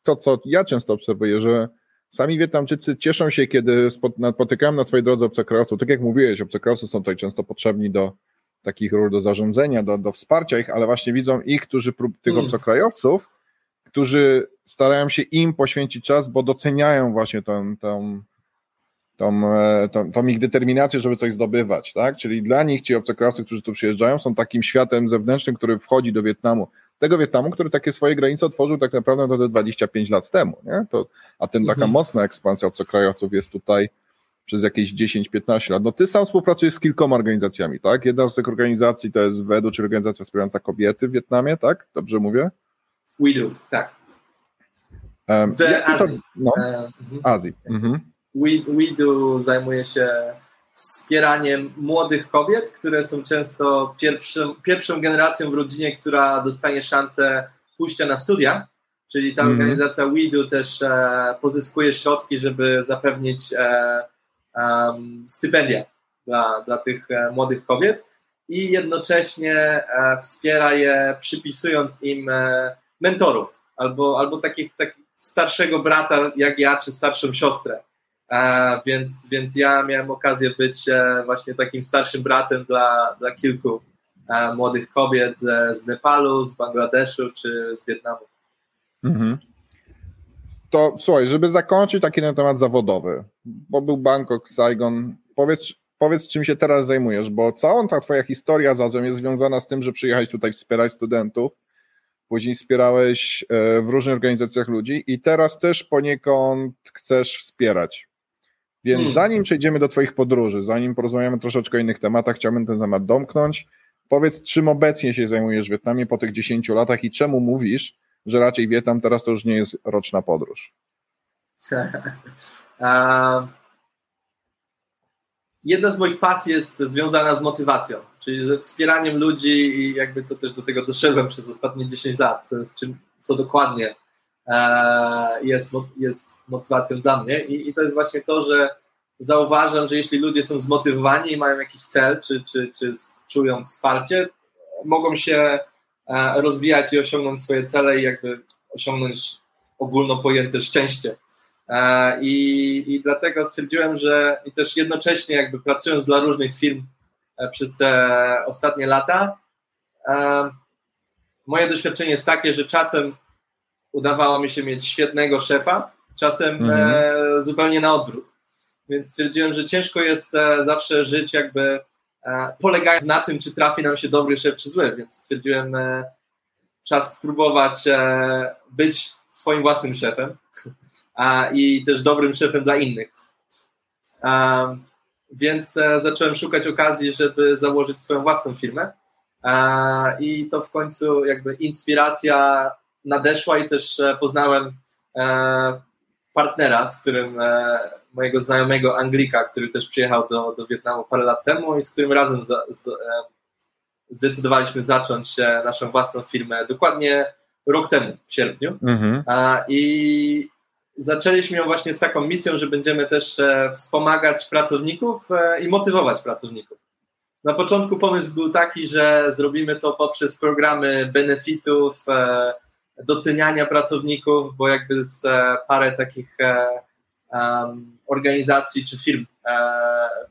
to, co ja często obserwuję, że sami Wietnamczycy cieszą się, kiedy spotykają na swojej drodze obcokrajowców. Tak jak mówiłeś, obcokrajowcy są tutaj często potrzebni do takich ról do zarządzania, do, do wsparcia ich, ale właśnie widzą ich, którzy prób, tych mm. obcokrajowców, którzy starają się im poświęcić czas, bo doceniają właśnie tą, tą, tą, tą, tą ich determinację, żeby coś zdobywać, tak? Czyli dla nich ci obcokrajowcy, którzy tu przyjeżdżają, są takim światem zewnętrznym, który wchodzi do Wietnamu. Tego Wietnamu, który takie swoje granice otworzył tak naprawdę do dwadzieścia pięć lat temu, nie? To, a ten taka mm-hmm. mocna ekspansja obcokrajowców jest tutaj przez jakieś dziesięć piętnaście lat. No ty sam współpracujesz z kilkoma organizacjami, tak? Jedna z tych organizacji to jest WEDO, czyli Organizacja Wspierająca Kobiety w Wietnamie, tak? Dobrze mówię? We do, tak. Um, Z Azji. No. E, Azji. Mm-hmm. We, we do zajmuje się wspieraniem młodych kobiet, które są często pierwszym, pierwszą generacją w rodzinie, która dostanie szansę pójścia na studia, czyli ta mm-hmm. organizacja We Do też e, pozyskuje środki, żeby zapewnić e, um, stypendia dla, dla tych e, młodych kobiet i jednocześnie e, wspiera je, przypisując im e, mentorów albo, albo takich, takich starszego brata jak ja, czy starszą siostrę. E, więc, więc ja miałem okazję być e, właśnie takim starszym bratem dla, dla kilku e, młodych kobiet e, z Nepalu, z Bangladeszu czy z Wietnamu. Mhm. To słuchaj, żeby zakończyć taki na temat zawodowy, bo był Bangkok, Saigon, powiedz, powiedz czym się teraz zajmujesz, bo cała ta twoja historia z Azją jest związana z tym, że przyjechałeś tutaj wspierać studentów, później wspierałeś w różnych organizacjach ludzi i teraz też poniekąd chcesz wspierać. Więc hmm. zanim przejdziemy do twoich podróży, zanim porozmawiamy troszeczkę o innych tematach, chciałbym ten temat domknąć. Powiedz, czym obecnie się zajmujesz w Wietnamie po tych dziesięciu latach i czemu mówisz, że raczej Wietnam teraz to już nie jest roczna podróż? um, jedna z moich pasji jest związana z motywacją, czyli ze wspieraniem ludzi i jakby to też do tego doszedłem przez ostatnie dziesięć lat, z czym, co dokładnie e, jest, jest motywacją dla mnie I, i to jest właśnie to, że zauważam, że jeśli ludzie są zmotywowani i mają jakiś cel, czy, czy, czy czują wsparcie, mogą się rozwijać i osiągnąć swoje cele i jakby osiągnąć ogólno pojęte szczęście. I, i dlatego stwierdziłem, że i też jednocześnie jakby pracując dla różnych firm przez te ostatnie lata, moje doświadczenie jest takie, że czasem udawało mi się mieć świetnego szefa, czasem mhm. zupełnie na odwrót. Więc stwierdziłem, że ciężko jest zawsze żyć jakby polegając na tym, czy trafi nam się dobry szef, czy zły, więc stwierdziłem, e, czas spróbować e, być swoim własnym szefem a, i też dobrym szefem dla innych. E, więc e, zacząłem szukać okazji, żeby założyć swoją własną firmę e, i to w końcu jakby inspiracja nadeszła i też e, poznałem e, partnera, z którym e, mojego znajomego Anglika, który też przyjechał do, do Wietnamu parę lat temu i z którym razem z, z, e, zdecydowaliśmy zacząć e, naszą własną firmę dokładnie rok temu, w sierpniu. Mm-hmm. A, I zaczęliśmy ją właśnie z taką misją, że będziemy też e, wspomagać pracowników e, i motywować pracowników. Na początku pomysł był taki, że zrobimy to poprzez programy benefitów, e, doceniania pracowników, bo jakby z e, parę takich e, Um, organizacji czy firm e,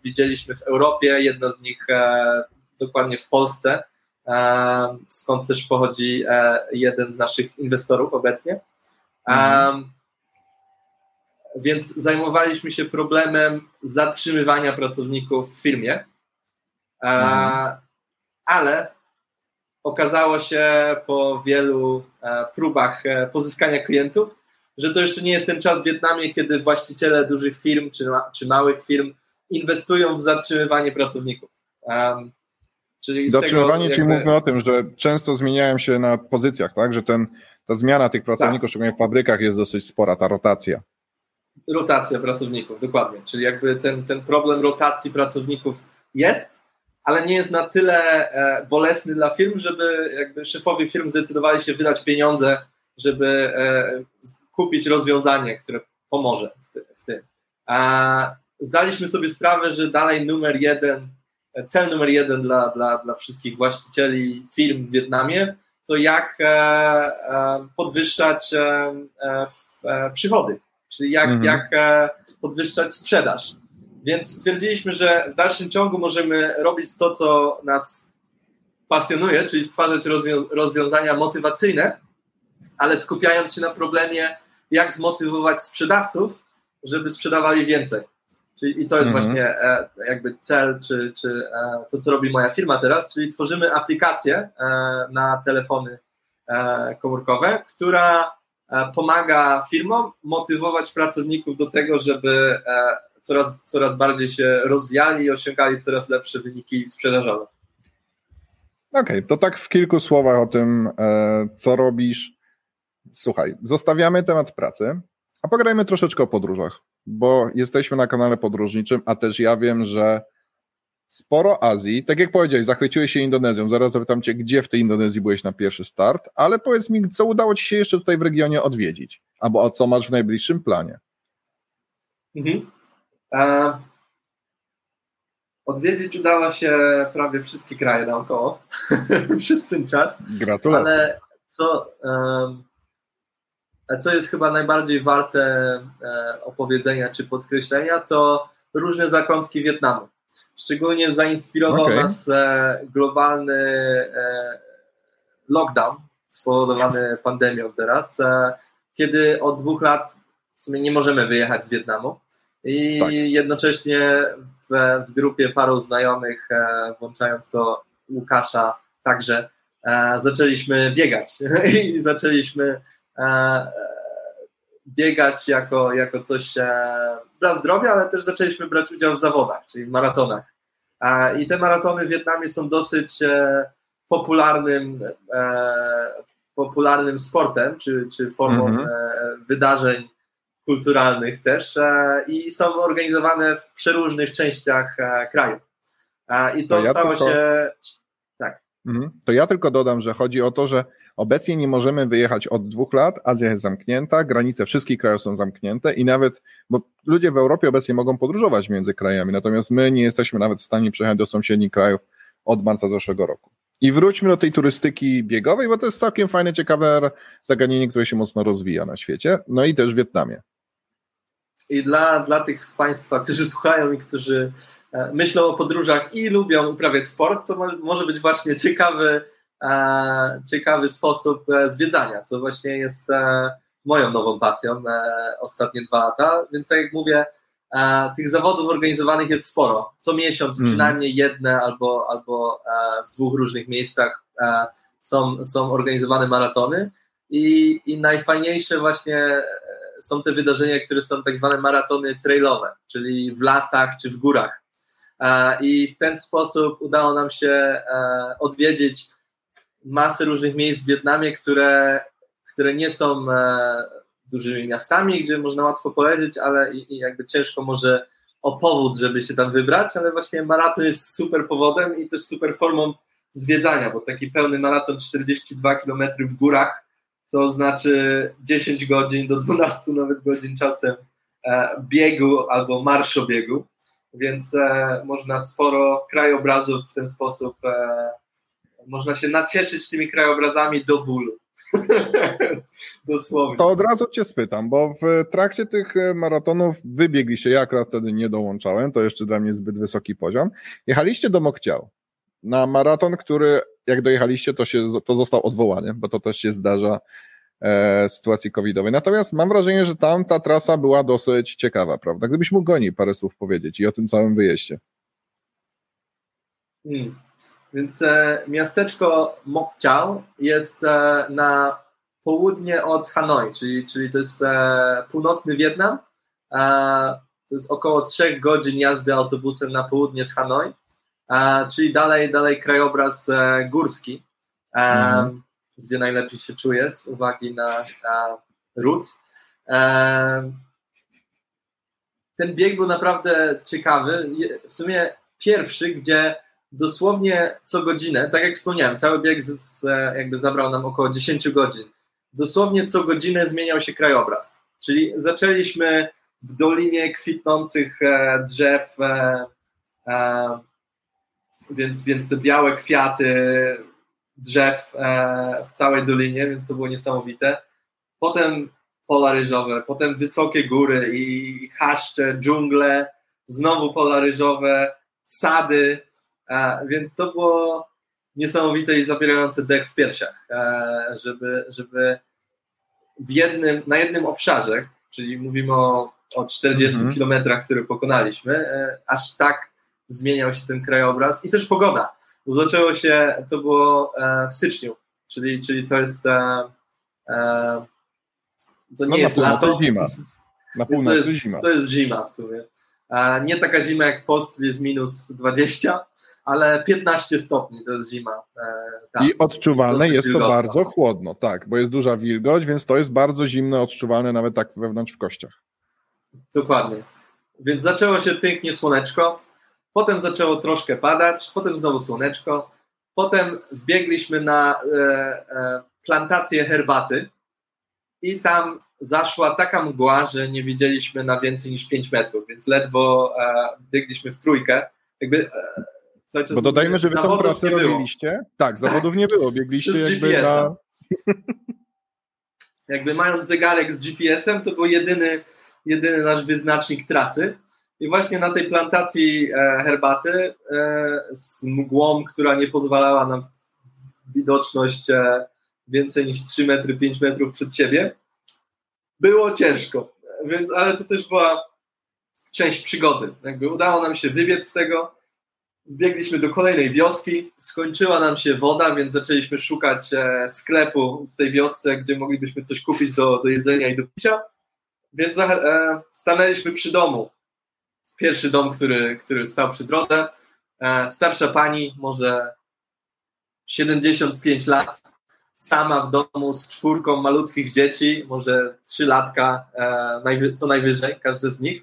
widzieliśmy w Europie, jedna z nich e, dokładnie w Polsce, e, skąd też pochodzi e, jeden z naszych inwestorów obecnie. Mm. Um, więc zajmowaliśmy się problemem zatrzymywania pracowników w firmie, e, mm. ale okazało się po wielu e, próbach e, pozyskania klientów, że to jeszcze nie jest ten czas w Wietnamie, kiedy właściciele dużych firm czy, ma, czy małych firm inwestują w zatrzymywanie pracowników. Um, czyli zatrzymywanie, tego, czyli jakby... mówimy o tym, że często zmieniają się na pozycjach, tak? Że ten, ta zmiana tych pracowników, tak. szczególnie w fabrykach, jest dosyć spora, ta rotacja. Rotacja pracowników, dokładnie. Czyli jakby ten, ten problem rotacji pracowników jest, ale nie jest na tyle e, bolesny dla firm, żeby jakby szefowie firm zdecydowali się wydać pieniądze, żeby e, kupić rozwiązanie, które pomoże w, ty, w tym. A zdaliśmy sobie sprawę, że dalej numer jeden, cel numer jeden dla, dla, dla wszystkich właścicieli firm w Wietnamie to jak e, e, podwyższać e, w, e, przychody, czyli jak, mhm. jak e, podwyższać sprzedaż. Więc stwierdziliśmy, że w dalszym ciągu możemy robić to, co nas pasjonuje, czyli stwarzać rozwią- rozwiązania motywacyjne, ale skupiając się na problemie, jak zmotywować sprzedawców, żeby sprzedawali więcej. Czyli, i to jest mm-hmm. właśnie e, jakby cel, czy, czy e, to, co robi moja firma teraz, czyli tworzymy aplikację e, na telefony e, komórkowe, która e, pomaga firmom motywować pracowników do tego, żeby e, coraz, coraz bardziej się rozwijali i osiągali coraz lepsze wyniki sprzedażowe. Okej, okay, to tak w kilku słowach o tym, e, co robisz, Słuchaj, zostawiamy temat pracy, a pograjmy troszeczkę o podróżach, bo jesteśmy na kanale podróżniczym, a też ja wiem, że sporo Azji, tak jak powiedziałeś, zachwyciłeś się Indonezją, zaraz zapytam Cię, gdzie w tej Indonezji byłeś na pierwszy start, ale powiedz mi, co udało Ci się jeszcze tutaj w regionie odwiedzić, albo o co masz w najbliższym planie? Mhm. Uh, odwiedzić udało się prawie wszystkie kraje naokoło, przez ten czas. Gratulacje. Ale co, um, co jest chyba najbardziej warte e, opowiedzenia czy podkreślenia, to różne zakątki Wietnamu. Szczególnie zainspirował okay. nas e, globalny e, lockdown spowodowany pandemią teraz, e, kiedy od dwóch lat w sumie nie możemy wyjechać z Wietnamu i tak. jednocześnie w, w grupie paru znajomych, e, włączając to Łukasza także, e, zaczęliśmy biegać i zaczęliśmy e, biegać jako, jako coś e, dla zdrowia, ale też zaczęliśmy brać udział w zawodach, czyli w maratonach. E, I te maratony w Wietnamie są dosyć e, popularnym, e, popularnym sportem, czy, czy formą mm-hmm. e, wydarzeń kulturalnych też e, i są organizowane w przeróżnych częściach e, kraju. E, I to, to ja stało tylko... się... tak. Mm-hmm. To ja tylko dodam, że chodzi o to, że obecnie nie możemy wyjechać od dwóch lat, Azja jest zamknięta, granice wszystkich krajów są zamknięte i nawet, bo ludzie w Europie obecnie mogą podróżować między krajami, natomiast my nie jesteśmy nawet w stanie przyjechać do sąsiednich krajów od marca zeszłego roku. I wróćmy do tej turystyki biegowej, bo to jest całkiem fajne, ciekawe zagadnienie, które się mocno rozwija na świecie, no i też w Wietnamie. I dla, dla tych z Państwa, którzy słuchają i którzy myślą o podróżach i lubią uprawiać sport, to może być właśnie ciekawy ciekawy sposób zwiedzania, co właśnie jest moją nową pasją ostatnie dwa lata, więc tak jak mówię, tych zawodów organizowanych jest sporo, co miesiąc mm. przynajmniej jedne albo, albo w dwóch różnych miejscach są, są organizowane maratony i, i najfajniejsze właśnie są te wydarzenia, które są tak zwane maratony trailowe, czyli w lasach czy w górach i w ten sposób udało nam się odwiedzić masę różnych miejsc w Wietnamie, które, które nie są e, dużymi miastami, gdzie można łatwo polecieć, ale i, i jakby ciężko może o powód, żeby się tam wybrać, ale właśnie maraton jest super powodem i też super formą zwiedzania, bo taki pełny maraton czterdzieści dwa kilometry w górach to znaczy dziesięć godzin do dwunastu nawet godzin czasem e, biegu albo marszobiegu, więc e, można sporo krajobrazów w ten sposób e, można się nacieszyć tymi krajobrazami do bólu. Dosłownie. To od razu Cię spytam, bo w trakcie tych maratonów wybiegliście, ja akurat wtedy nie dołączałem, to jeszcze dla mnie zbyt wysoki poziom. Jechaliście do Mok Ciał na maraton, który jak dojechaliście, to, się, to został odwołany, bo to też się zdarza e, sytuacji covidowej. Natomiast mam wrażenie, że tam ta trasa była dosyć ciekawa, prawda? Gdybyś mógł o niej parę słów powiedzieć i o tym całym wyjeździe. Hmm. Więc e, miasteczko Mok Ciał jest e, na południe od Hanoi, czyli, czyli to jest e, północny Wietnam. E, to jest około trzech godzin jazdy autobusem na południe z Hanoi, e, czyli dalej dalej krajobraz e, górski, e, mm. gdzie najlepiej się czuję z uwagi na, na ród. E, ten bieg był naprawdę ciekawy. W sumie pierwszy, gdzie dosłownie co godzinę, tak jak wspomniałem, cały bieg z, jakby zabrał nam około dziesięć godzin. Dosłownie co godzinę zmieniał się krajobraz. Czyli zaczęliśmy w dolinie kwitnących e, drzew, e, e, więc, więc te białe kwiaty drzew e, w całej dolinie, więc to było niesamowite. Potem pola ryżowe, potem wysokie góry i chaszcze, dżungle, znowu pola ryżowe, sady. A, więc to było niesamowite i zabierające dech w piersiach, e, żeby, żeby w jednym, na jednym obszarze, czyli mówimy o, o czterdziestu mm-hmm. kilometrach, które pokonaliśmy, e, aż tak zmieniał się ten krajobraz i też pogoda, bo zaczęło się, to było e, w styczniu, czyli, czyli to jest e, e, to nie no jest lato, to jest zima, to jest zima w sumie. Nie taka zima jak w Polsce, gdzie jest minus dwadzieścia, ale piętnaście stopni to jest zima. Tam. I odczuwalne jest wilgotna. To bardzo chłodno, tak, bo jest duża wilgoć, więc to jest bardzo zimne, odczuwalne nawet tak wewnątrz w kościach. Dokładnie. Więc zaczęło się pięknie słoneczko, potem zaczęło troszkę padać, potem znowu słoneczko, potem wbiegliśmy na e, e, plantację herbaty i tam zaszła taka mgła, że nie widzieliśmy na więcej niż pięć metrów, więc ledwo e, biegliśmy w trójkę. Jakby, e, cały czas Bo dodajmy, mówię, że wy tą pracę robiliście. Tak, zawodów tak. nie było, biegliście z jakby G P S-em. Na... Jakby mając zegarek z G P S-em, to był jedyny, jedyny nasz wyznacznik trasy. I właśnie na tej plantacji e, herbaty e, z mgłą, która nie pozwalała nam widoczność e, więcej niż trzy metry, pięć metrów przed siebie, było ciężko, więc, ale to też była część przygody. Jakby udało nam się wybiec z tego, wbiegliśmy do kolejnej wioski, skończyła nam się woda, więc zaczęliśmy szukać e, sklepu w tej wiosce, gdzie moglibyśmy coś kupić do, do jedzenia i do picia, więc e, stanęliśmy przy domu. Pierwszy dom, który, który stał przy drodze, e, starsza pani, może siedemdziesiąt pięć lat, sama w domu z czwórką malutkich dzieci, może trzylatka e, najwy- co najwyżej, każde z nich.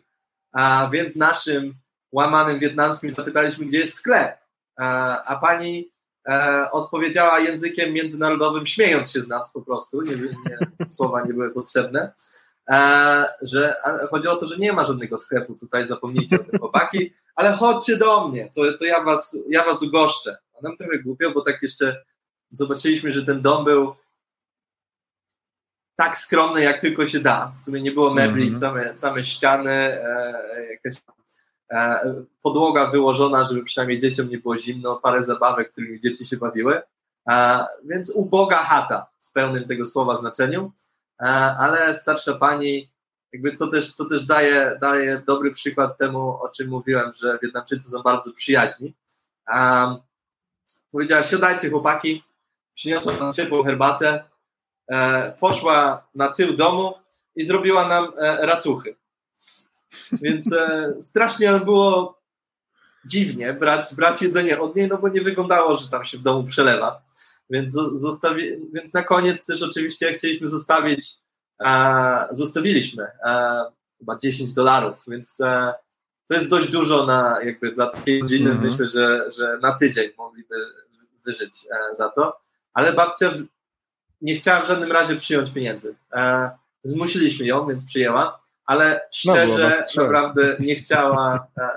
A więc naszym łamanym wietnamskim zapytaliśmy, gdzie jest sklep. E, a pani e, odpowiedziała językiem międzynarodowym, śmiejąc się z nas po prostu, nie, nie, słowa nie były potrzebne, e, że chodzi o to, że nie ma żadnego sklepu tutaj, zapomnijcie o tym, chłopaki, ale chodźcie do mnie, to, to ja, was, ja was ugoszczę. A nam trochę głupio, bo tak jeszcze zobaczyliśmy, że ten dom był tak skromny, jak tylko się da. W sumie nie było mebli, mm-hmm. same, same ściany, e, jakaś e, podłoga wyłożona, żeby przynajmniej dzieciom nie było zimno, parę zabawek, którymi dzieci się bawiły. E, więc uboga chata w pełnym tego słowa znaczeniu, e, ale starsza pani, jakby to też, to też daje, daje dobry przykład temu, o czym mówiłem, że Wietnamczycy są bardzo przyjaźni. E, powiedziała, siadajcie chłopaki, przyniosła nam ciepłą herbatę, e, poszła na tył domu i zrobiła nam e, racuchy. Więc e, strasznie było dziwnie brać, brać jedzenie od niej, no bo nie wyglądało, że tam się w domu przelewa. Więc, zostawi, więc na koniec też oczywiście chcieliśmy zostawić, e, zostawiliśmy e, chyba dziesięć dolarów, więc e, to jest dość dużo na, jakby dla takiej rodziny, mm-hmm. myślę, że, że na tydzień mogliby wyżyć e, za to. Ale babcia w... nie chciała w żadnym razie przyjąć pieniędzy. E, zmusiliśmy ją, więc przyjęła, ale szczerze, no naprawdę nie chciała e,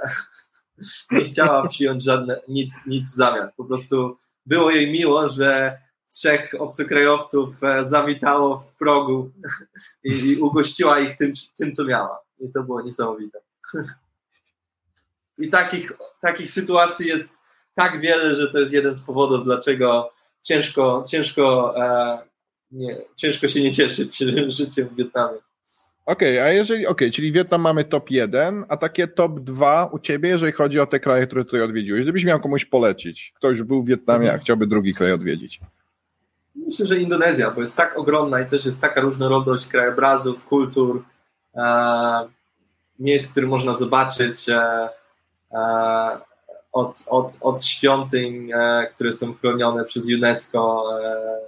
nie chciała przyjąć żadne, nic, nic w zamian. Po prostu było jej miło, że trzech obcokrajowców e, zawitało w progu i, i ugościła ich tym, tym, co miała. I to było niesamowite. I takich, takich sytuacji jest tak wiele, że to jest jeden z powodów, dlaczego Ciężko, ciężko, e, nie, ciężko się nie cieszyć życiem w Wietnamie. Okej, okay, a jeżeli, okej, okay, czyli Wietnam mamy top jeden, a takie top dwa u ciebie, jeżeli chodzi o te kraje, które tutaj odwiedziłeś, gdybyś miał komuś polecić, ktoś już był w Wietnamie, a chciałby drugi kraj odwiedzić. Myślę, że Indonezja, bo jest tak ogromna i też jest taka różnorodność krajobrazów, kultur, e, miejsc, które można zobaczyć, e, e, Od, od, od świątyń, e, które są chronione przez UNESCO, e,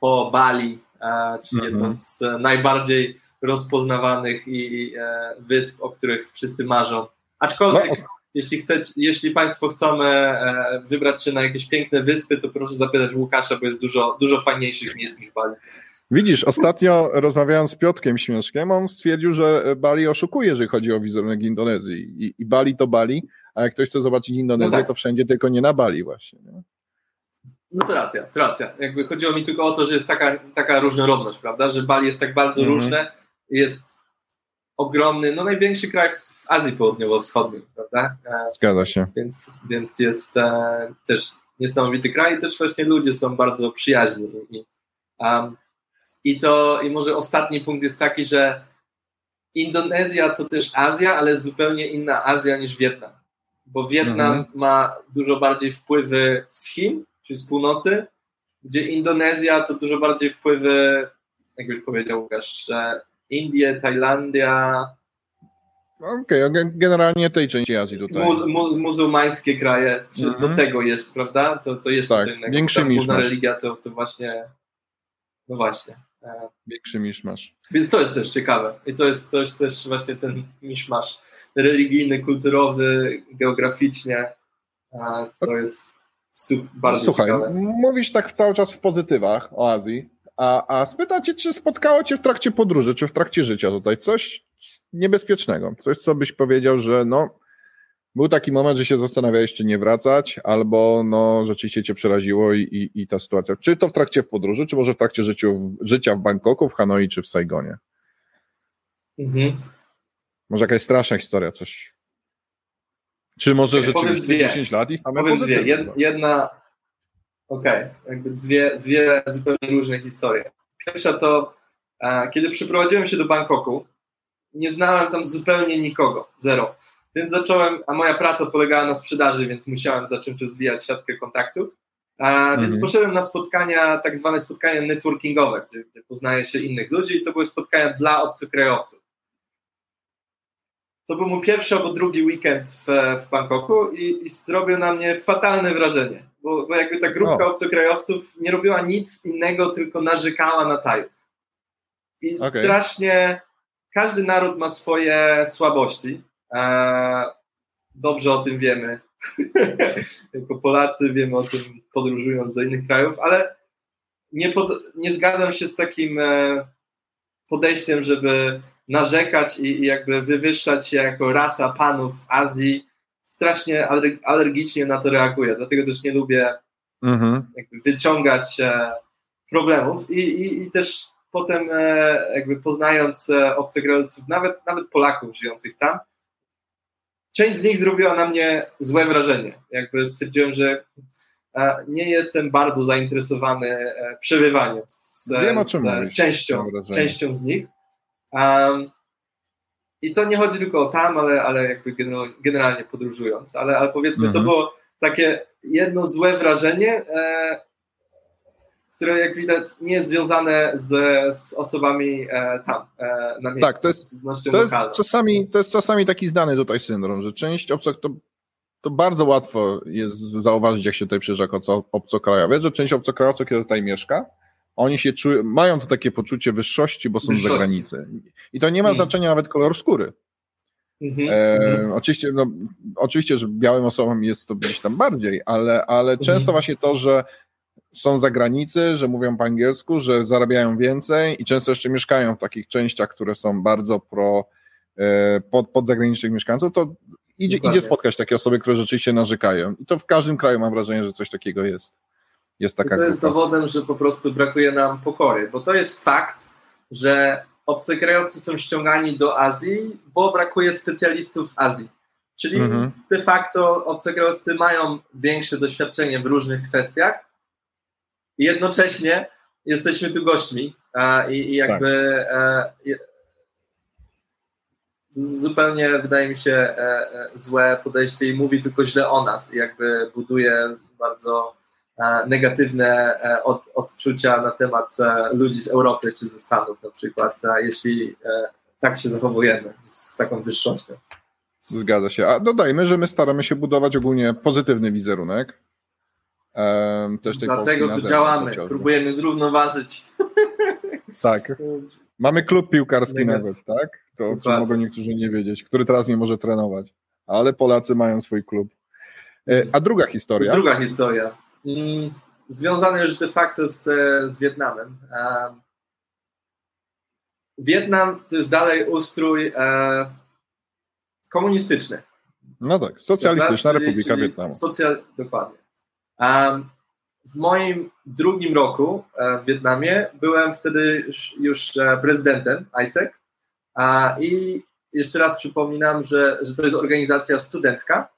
po Bali, e, czyli mhm. jedną z najbardziej rozpoznawanych i e, wysp, o których wszyscy marzą. Aczkolwiek, no. jeśli, chcecie, jeśli Państwo chcą e, wybrać się na jakieś piękne wyspy, to proszę zapytać Łukasza, bo jest dużo, dużo fajniejszych miejsc niż Bali. Widzisz, ostatnio rozmawiając z Piotrkiem Śmieszkiem, on stwierdził, że Bali oszukuje, jeżeli chodzi o wizerunek Indonezji. I, i Bali to Bali, a jak ktoś chce zobaczyć Indonezję, no tak. to wszędzie, tylko nie na Bali właśnie. Nie? No to racja, to racja. Jakby chodziło mi tylko o to, że jest taka, taka różnorodność, prawda, że Bali jest tak bardzo mhm. różne, jest ogromny, no największy kraj w Azji Południowo-Wschodniej, prawda? Zgadza się. Więc, więc jest e, też niesamowity kraj i też właśnie ludzie są bardzo przyjaźni. I, um, I to, i może ostatni punkt jest taki, że Indonezja to też Azja, ale zupełnie inna Azja niż Wietnam, bo Wietnam mhm. ma dużo bardziej wpływy z Chin, czyli z północy, gdzie Indonezja to dużo bardziej wpływy, jak już powiedział Łukasz, Indie, Tajlandia, Okej, okay, generalnie tej części Azji tutaj. Mu, mu, muzułmańskie kraje, czy mm. do tego jest, prawda? To, to jeszcze tak, co innego. Większy miszmasz. Główna religia to, to właśnie, no właśnie. Większy miszmasz. Więc to jest też ciekawe. I to jest, to jest też właśnie ten miszmasz religijny, kulturowy, geograficznie. To jest super, bardzo Słuchaj, ciekawe. Mówisz tak cały czas w pozytywach o Azji, a, a spytam cię, czy spotkało cię w trakcie podróży, czy w trakcie życia tutaj coś niebezpiecznego, coś, co byś powiedział, że no, był taki moment, że się zastanawiałeś, czy nie wracać, albo no, rzeczywiście cię przeraziło i, i, i ta sytuacja. Czy to w trakcie podróży, czy może w trakcie życiu, życia w Bangkoku, w Hanoi, czy w Saigonie? Mhm. Może jakaś straszna historia, coś. Czy może ja rzeczywiście dziesięć lat i same powiem dwie. Jed, jedna, okej, okay. jakby dwie, dwie zupełnie różne historie. Pierwsza to, e, kiedy przyprowadziłem się do Bangkoku, nie znałem tam zupełnie nikogo, zero. Więc zacząłem, a moja praca polegała na sprzedaży, więc musiałem zacząć rozwijać siatkę kontaktów. A, więc mhm. poszedłem na spotkania, tak zwane spotkania networkingowe, gdzie, gdzie poznaje się innych ludzi i to były spotkania dla obcokrajowców. To był mój pierwszy albo drugi weekend w, w Bangkoku i, i zrobił na mnie fatalne wrażenie, bo, bo jakby ta grupka o. obcokrajowców nie robiła nic innego, tylko narzekała na Tajów. I okay. strasznie... Każdy naród ma swoje słabości. Eee, dobrze o tym wiemy. jako Polacy wiemy o tym, podróżując do innych krajów, ale nie, pod, nie zgadzam się z takim e, podejściem, żeby narzekać i, i jakby wywyższać się jako rasa panów w Azji. Strasznie alergicznie na to reaguję, dlatego też nie lubię mhm. jakby wyciągać e, problemów i, i, i też potem e, jakby poznając e, obcokrajowców, nawet, nawet Polaków żyjących tam, część z nich zrobiła na mnie złe wrażenie. Jakby stwierdziłem, że e, nie jestem bardzo zainteresowany e, przebywaniem z, Wiem, z, z częścią, częścią z nich. Um, I to nie chodzi tylko o tam, ale, ale jakby generalnie, generalnie podróżując. Ale, ale powiedzmy, mhm. to było takie jedno złe wrażenie, e, które jak widać nie jest związane z, z osobami e, tam, e, na miejscu. Tak, to jest, to, jest czasami, to jest czasami taki znany tutaj syndrom, że część obcokrajowców, to, to bardzo łatwo jest zauważyć, jak się tutaj przyjeżdża obcokrajowiec, że część obcokrajowców, która tutaj mieszka, oni się czują, mają to takie poczucie wyższości, bo są z zagranicy. I to nie ma znaczenia nawet kolor skóry. Mm-hmm, e, mm-hmm. Oczywiście, no, oczywiście, że białym osobom jest to gdzieś tam bardziej, ale, ale mm-hmm. często właśnie to, że są za granicy, że mówią po angielsku, że zarabiają więcej i często jeszcze mieszkają w takich częściach, które są bardzo pro pod, pod zagranicznych mieszkańców, to idzie, idzie spotkać takie osoby, które rzeczywiście narzekają. I to w każdym kraju mam wrażenie, że coś takiego jest. Jest taka I to grupa. Jest dowodem, że po prostu brakuje nam pokory, bo to jest fakt, że obcokrajowcy są ściągani do Azji, bo brakuje specjalistów w Azji. Czyli mhm. de facto obcokrajowcy mają większe doświadczenie w różnych kwestiach, i jednocześnie jesteśmy tu gośćmi a, i, i jakby tak. e, z, zupełnie wydaje mi się e, e, złe podejście i mówi tylko źle o nas i jakby buduje bardzo e, negatywne e, od, odczucia na temat e, ludzi z Europy czy ze Stanów na przykład, a jeśli e, tak się zachowujemy z taką wyższością. Zgadza się, a dodajmy, że my staramy się budować ogólnie pozytywny wizerunek. Też tej Dlatego tu działamy, próbujemy zrównoważyć. Tak. Mamy klub piłkarski Mega. nawet, tak? To o czym mogą niektórzy nie wiedzieć, który teraz nie może trenować, ale Polacy mają swój klub. A druga historia? Druga historia. Związana już de facto z, z Wietnamem. Wietnam to jest dalej ustrój komunistyczny. No tak, socjalistyczna czyli, Republika czyli Wietnamu. Socjal, dokładnie. Um, w moim drugim roku e, w Wietnamie byłem wtedy już, już e, prezydentem AIESEC a, i jeszcze raz przypominam, że, że to jest organizacja studencka,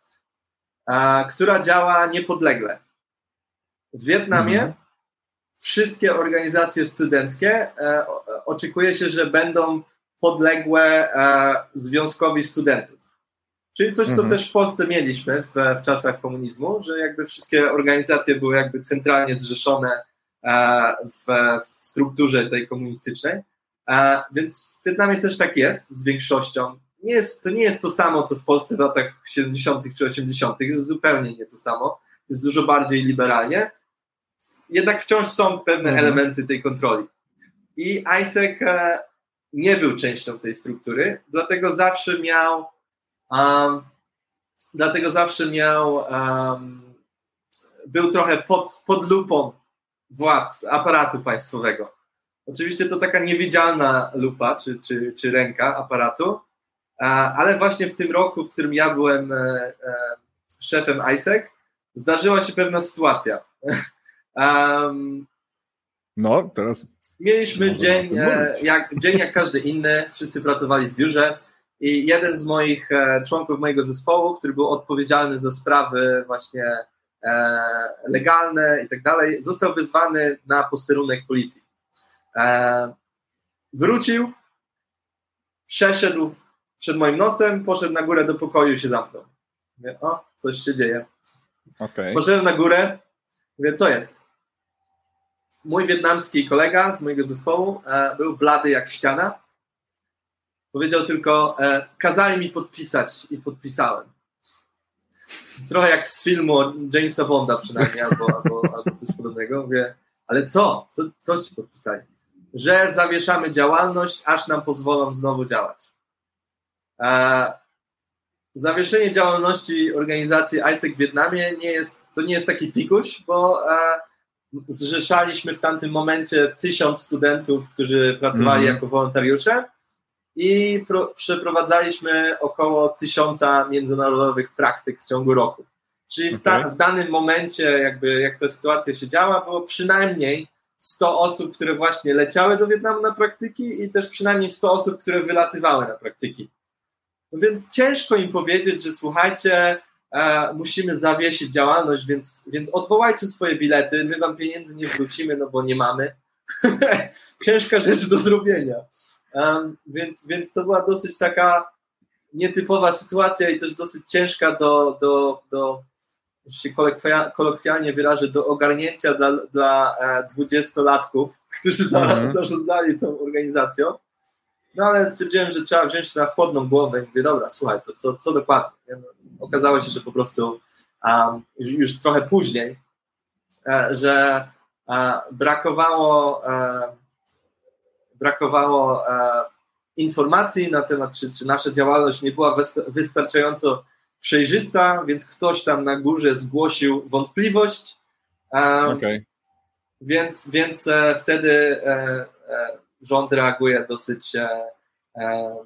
a, która działa niepodlegle. W Wietnamie mhm. wszystkie organizacje studenckie e, o, oczekuje się, że będą podległe e, związkowi studentów. Czyli coś, co mhm. też w Polsce mieliśmy w, w czasach komunizmu, że jakby wszystkie organizacje były jakby centralnie zrzeszone e, w, w strukturze tej komunistycznej. E, więc w Wietnamie też tak jest z większością nie jest, to nie jest to samo, co w Polsce w latach siedemdziesiątych czy osiemdziesiątych. Jest zupełnie nie to samo. Jest dużo bardziej liberalnie. Jednak wciąż są pewne elementy tej kontroli. I AIESEC nie był częścią tej struktury, dlatego zawsze miał um, dlatego zawsze miał um, był trochę pod, pod lupą władz, aparatu państwowego. Oczywiście to taka niewidzialna lupa, czy, czy, czy ręka aparatu, ale właśnie w tym roku, w którym ja byłem szefem AIESEC, zdarzyła się pewna sytuacja. Um, no, teraz... Mieliśmy dzień jak, dzień jak każdy inny, wszyscy pracowali w biurze i jeden z moich członków mojego zespołu, który był odpowiedzialny za sprawy właśnie legalne i tak dalej, został wezwany na posterunek policji. Wrócił, przeszedł przed moim nosem, poszedł na górę do pokoju i się zamknął. Mówię, o, coś się dzieje. Okay. Poszedłem na górę, mówię, co jest? Mój wietnamski kolega z mojego zespołu e, był blady jak ściana. Powiedział tylko, e, kazali mi podpisać i podpisałem. Trochę jak z filmu Jamesa Bonda przynajmniej, albo, albo, albo coś podobnego. Mówię, ale co? Co, co ci podpisali? Że zawieszamy działalność, aż nam pozwolą znowu działać. E, zawieszenie działalności organizacji AIESEC w Wietnamie nie jest, to nie jest taki pikuś, bo e, zrzeszaliśmy w tamtym momencie tysiąc studentów, którzy pracowali mm. jako wolontariusze i pro, przeprowadzaliśmy około tysiąca międzynarodowych praktyk w ciągu roku. Czyli w, ta, w danym momencie, jakby jak ta sytuacja się działa, było przynajmniej sto osób, które właśnie leciały do Wietnamu na praktyki i też przynajmniej sto osób, które wylatywały na praktyki. No więc ciężko im powiedzieć, że słuchajcie, E, musimy zawiesić działalność, więc, więc odwołajcie swoje bilety, my wam pieniędzy nie zwrócimy, no bo nie mamy. Ciężka rzecz do zrobienia. Um, więc, więc to była dosyć taka nietypowa sytuacja i też dosyć ciężka do, do, do się kolokwia, kolokwialnie wyrażę, do ogarnięcia dla, dla e, dwudziestolatków, którzy za, zarządzali tą organizacją. No ale stwierdziłem, że trzeba wziąć to na chłodną głowę i mówię, dobra, słuchaj, to co, co dokładnie? Okazało się, że po prostu um, już, już trochę później, e, że e, brakowało, e, brakowało e, informacji na temat, czy, czy nasza działalność nie była wystarczająco przejrzysta, więc ktoś tam na górze zgłosił wątpliwość, e, okay. więc, więc e, wtedy e, e, rząd reaguje dosyć e, e,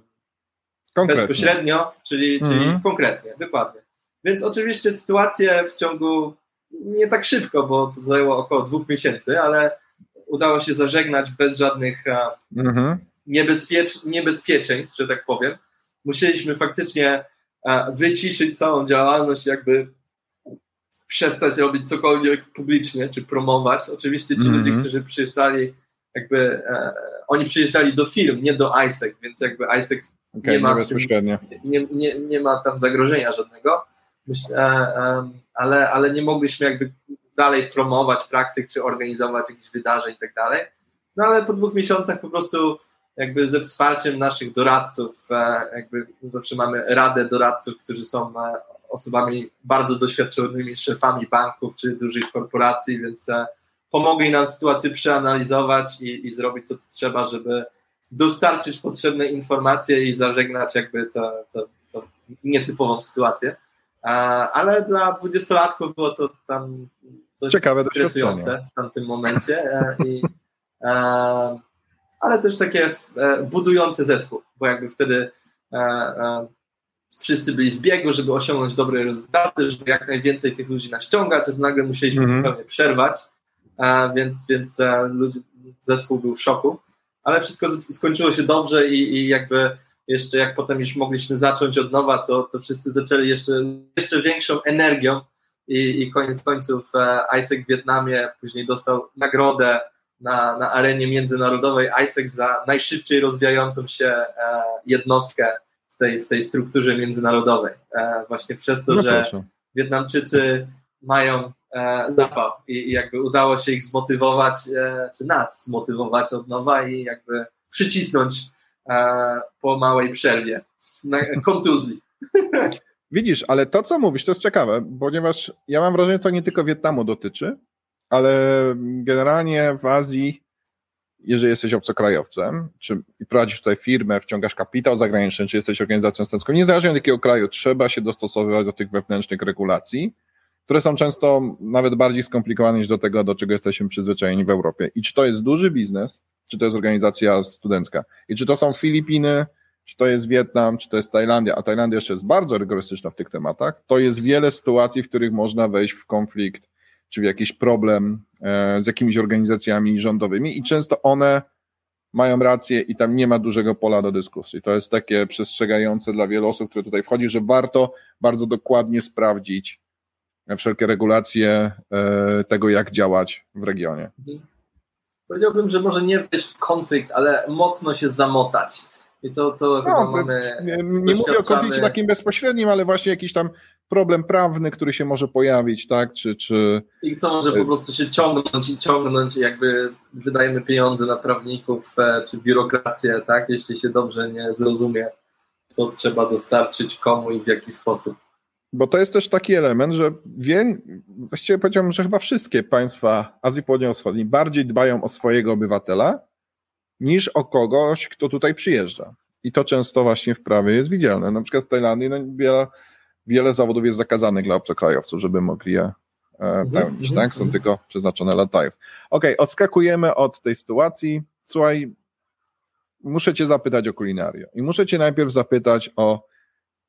bezpośrednio, czyli, czyli mhm. konkretnie, dokładnie. Więc oczywiście sytuację w ciągu, nie tak szybko, bo to zajęło około dwóch miesięcy, ale udało się zażegnać bez żadnych mhm. niebezpiecz, niebezpieczeństw, że tak powiem. Musieliśmy faktycznie wyciszyć całą działalność, jakby przestać robić cokolwiek publicznie, czy promować. Oczywiście ci mhm. ludzie, którzy przyjeżdżali, jakby e, oni przyjeżdżali do firm, nie do AIESEC, więc jakby AIESEC okay, nie, ma nie, nie, nie, nie ma tam zagrożenia żadnego, Myślę, ale, ale nie mogliśmy jakby dalej promować praktyk, czy organizować jakichś wydarzeń i tak dalej. No ale po dwóch miesiącach po prostu jakby ze wsparciem naszych doradców, jakby zawsze mamy radę doradców, którzy są osobami bardzo doświadczonymi, szefami banków czy dużych korporacji, więc pomogli nam sytuację przeanalizować i, i zrobić to, co trzeba, żeby dostarczyć potrzebne informacje i zażegnać jakby tę nietypową sytuację. Ale dla dwudziestolatków było to tam dość ciekawe stresujące w tamtym momencie. I, ale też takie budujące zespół, bo jakby wtedy wszyscy byli w biegu, żeby osiągnąć dobre rezultaty, żeby jak najwięcej tych ludzi naściągać, to nagle musieliśmy mhm. zupełnie przerwać, więc, więc ludzi, zespół był w szoku. Ale wszystko skończyło się dobrze i, i jakby jeszcze jak potem już mogliśmy zacząć od nowa, to, to wszyscy zaczęli jeszcze, jeszcze większą energią i, i koniec końców AIESEC w Wietnamie później dostał nagrodę na, na arenie międzynarodowej AIESEC za najszybciej rozwijającą się jednostkę w tej, w tej strukturze międzynarodowej. Właśnie przez to, no że proszę. Wietnamczycy mają zapał i jakby udało się ich zmotywować, czy nas zmotywować od nowa i jakby przycisnąć po małej przerwie. kontuzji. Widzisz, ale to, co mówisz, to jest ciekawe, ponieważ ja mam wrażenie, że to nie tylko Wietnamu dotyczy, ale generalnie w Azji, jeżeli jesteś obcokrajowcem, czy prowadzisz tutaj firmę, wciągasz kapitał zagraniczny, czy jesteś organizacją studencką, niezależnie od jakiego kraju, trzeba się dostosowywać do tych wewnętrznych regulacji, które są często nawet bardziej skomplikowane niż do tego, do czego jesteśmy przyzwyczajeni w Europie. I czy to jest duży biznes, czy to jest organizacja studencka, i czy to są Filipiny, czy to jest Wietnam, czy to jest Tajlandia, a Tajlandia jeszcze jest bardzo rygorystyczna w tych tematach, to jest wiele sytuacji, w których można wejść w konflikt, czy w jakiś problem z jakimiś organizacjami rządowymi i często one mają rację i tam nie ma dużego pola do dyskusji. To jest takie przestrzegające dla wielu osób, które tutaj wchodzi, że warto bardzo dokładnie sprawdzić wszelkie regulacje tego, jak działać w regionie. Powiedziałbym, że może nie wejść w konflikt, ale mocno się zamotać. I to, to no, mamy, nie, nie mówię o konflikcie takim bezpośrednim, ale właśnie jakiś tam problem prawny, który się może pojawić, tak? Czy, czy... I co może po prostu się ciągnąć i ciągnąć, jakby wydajemy pieniądze na prawników czy biurokrację, tak? Jeśli się dobrze nie zrozumie, co trzeba dostarczyć komu i w jaki sposób. Bo to jest też taki element, że wie, właściwie powiedziałbym, że chyba wszystkie państwa Azji Południowo-Wschodniej bardziej dbają o swojego obywatela niż o kogoś, kto tutaj przyjeżdża. I to często właśnie w prawie jest widzialne. Na przykład w Tajlandii no, wiele, wiele zawodów jest zakazanych dla obcokrajowców, żeby mogli je e, pełnić. Mm-hmm. Tak? Są tylko przeznaczone dla Tajów. Okej, okay, odskakujemy od tej sytuacji. Słuchaj, muszę cię zapytać o kulinarię. I muszę cię najpierw zapytać o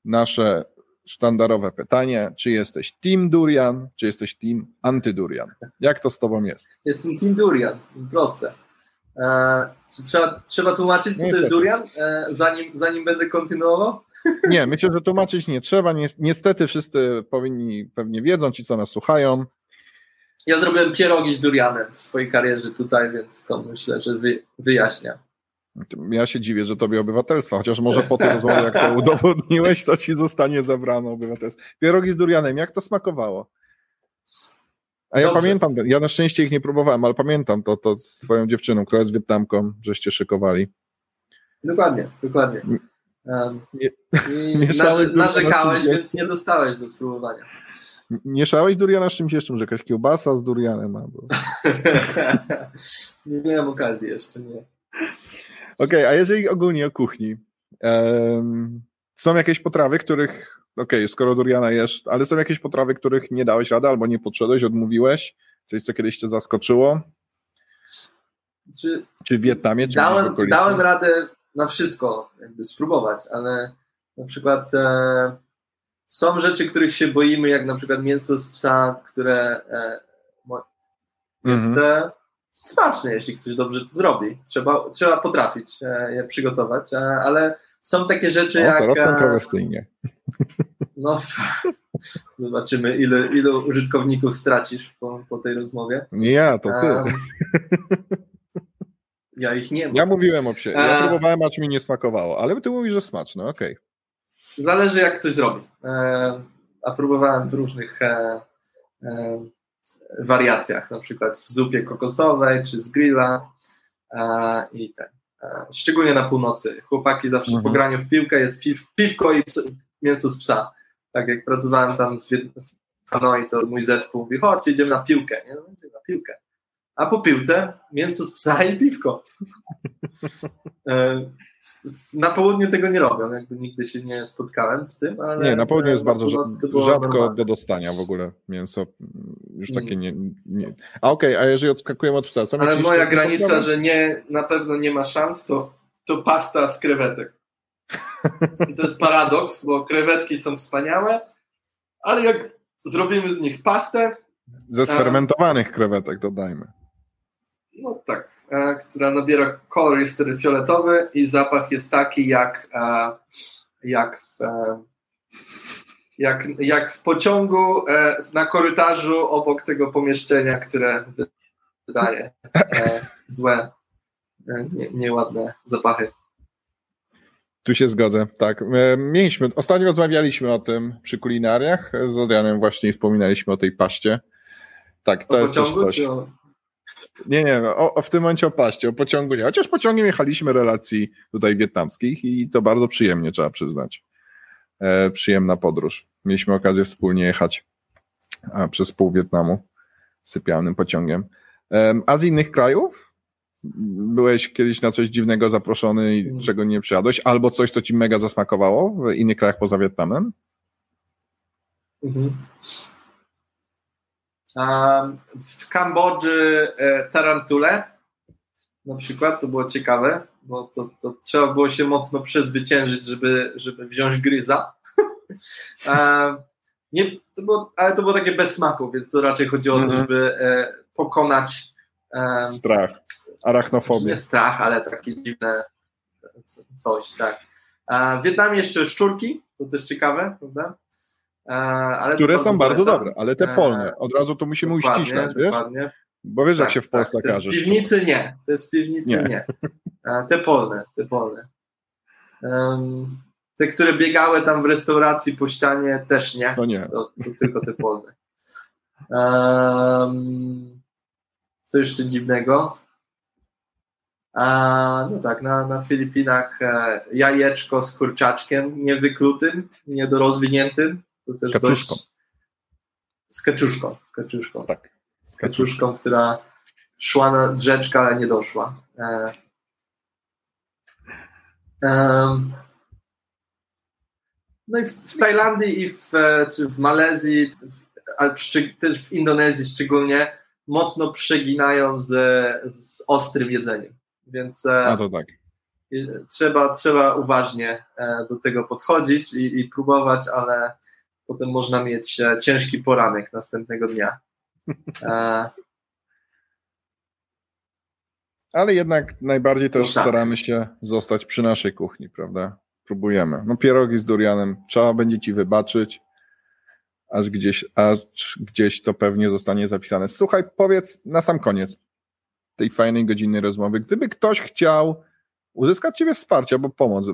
nasze sztandarowe pytanie, czy jesteś team durian, czy jesteś team antydurian? Jak to z tobą jest? Jestem team durian, proste. Eee, trzeba, trzeba tłumaczyć, co niestety to jest durian, eee, zanim, zanim będę kontynuował? Nie, myślę, że tłumaczyć nie trzeba. Niestety wszyscy powinni, pewnie wiedzą, ci co nas słuchają. Ja zrobiłem pierogi z durianem w swojej karierze tutaj, więc to myślę, że wy, wyjaśnia. Ja się dziwię, że tobie obywatelstwa, chociaż może po tej rozmowie, jak to udowodniłeś, to ci zostanie zabrano obywatelstwo. Pierogi z durianem, jak to smakowało? A ja Dobrze. pamiętam, ja na szczęście ich nie próbowałem, ale pamiętam to, to z twoją dziewczyną, która jest Wietnamką, żeście szykowali. Dokładnie, dokładnie. Um, nie, i narze, narzekałeś, więc nie dostałeś do spróbowania. Mieszałeś duriana z czymś jeszcze? Może jakaś kiełbasa z durianem? Albo... nie miałem okazji jeszcze, nie. Okej, okay, a jeżeli ogólnie o kuchni, um, są jakieś potrawy, których, okej, okay, skoro duriana jesz, ale są jakieś potrawy, których nie dałeś rady albo nie podszedłeś, odmówiłeś? Coś, co kiedyś cię zaskoczyło? Czy, czy w Wietnamie? Czy dałem, dałem radę na wszystko jakby spróbować, ale na przykład e, są rzeczy, których się boimy, jak na przykład mięso z psa, które e, jest... Mhm. Smaczne, jeśli ktoś dobrze to zrobi. Trzeba, trzeba potrafić je przygotować, ale są takie rzeczy no, jak... Teraz kontrowersyjnie. No, zobaczymy, ile, ilu użytkowników stracisz po, po tej rozmowie. Nie ja, to ty. Um, ja ich nie mam. Ja mówiłem o psie. Ja próbowałem, a czy mi nie smakowało, ale ty mówisz, że smaczne, okej. Okay. Zależy, jak ktoś zrobi. A próbowałem w różnych... wariacjach, na przykład w zupie kokosowej, czy z grilla e, i tak. E, szczególnie na północy. Chłopaki zawsze mhm. po graniu w piłkę jest piw, piwko i ps, mięso z psa. Tak jak pracowałem tam w, w Hanoi, to mój zespół mówi, chodź, idziemy na piłkę. Nie, no, idziemy na piłkę. A po piłce mięso z psa i piwko. E, na południu tego nie robią, jakby nigdy się nie spotkałem z tym, ale... Nie, na południu jest na bardzo rzadko normalne. Do dostania w ogóle mięso, już takie nie... nie. A okej, okay, a jeżeli odskakujemy od psa... Ale moja granica, poprawy? Że nie, na pewno nie ma szans, to, to pasta z krewetek. I to jest paradoks, bo krewetki są wspaniałe, ale jak zrobimy z nich pastę... Ze sfermentowanych krewetek dodajmy. No tak, e, która nabiera kolor, jest wtedy fioletowy i zapach jest taki jak, e, jak, w, e, jak, jak w pociągu e, na korytarzu obok tego pomieszczenia, które wydaje e, złe, e, nie, nieładne zapachy. Tu się zgodzę, tak. Mieliśmy, ostatnio rozmawialiśmy o tym przy kulinariach, z Adrianem właśnie wspominaliśmy o tej paście. Tak, to o jest pociągu, coś. Czy o... Nie, nie, no, o, o w tym momencie o paście, o pociągu nie. Chociaż pociągiem jechaliśmy relacji tutaj wietnamskich i to bardzo przyjemnie, trzeba przyznać. E, przyjemna podróż. Mieliśmy okazję wspólnie jechać a, przez pół Wietnamu sypialnym pociągiem. E, a z innych krajów? Byłeś kiedyś na coś dziwnego zaproszony i czego nie przyjadłeś? Albo coś, co ci mega zasmakowało w innych krajach poza Wietnamem? Mhm. W Kambodży tarantule na przykład, to było ciekawe, bo to, to trzeba było się mocno przezwyciężyć, żeby, żeby wziąć gryza. Nie, to było, ale to było takie bez smaku, więc to raczej chodziło mhm. o to, żeby pokonać strach, arachnofobię. Nie strach, ale takie dziwne coś, tak. W Wietnamie jeszcze szczurki, to też ciekawe, prawda? Ale które bardzo są bardzo polecam. Dobre, ale te polne. Od razu to musimy dokładnie, uściślać, wiesz? Dokładnie. Bo wiesz, tak, jak się w Polsce tak. Każesz. Te z piwnicy nie, te z piwnicy nie. nie. Te polne, te polne. Um, te, które biegały tam w restauracji po ścianie, też nie. To nie. To, to tylko te polne. Um, co jeszcze dziwnego? A, no tak, na, na Filipinach e, jajeczko z kurczaczkiem niewyklutym, niedorozwiniętym. To też z kaczuszką. Dość... Z kaczuszką. kaczuszką. Tak. Z kaczuszką, która szła na drzeczkę, ale nie doszła. E... E... No i w, w Tajlandii i w, czy w Malezji, ale też w Indonezji szczególnie, mocno przeginają z, z ostrym jedzeniem. Więc e... no to tak. trzeba, trzeba uważnie do tego podchodzić i, i próbować, ale potem można mieć ciężki poranek następnego dnia. E... Ale jednak najbardziej też tak. staramy się zostać przy naszej kuchni, prawda? Próbujemy. No pierogi z durianem trzeba będzie ci wybaczyć, aż gdzieś, aż gdzieś to pewnie zostanie zapisane. Słuchaj, powiedz na sam koniec tej fajnej godzinnej rozmowy, gdyby ktoś chciał uzyskać ciebie wsparcie albo pomoc,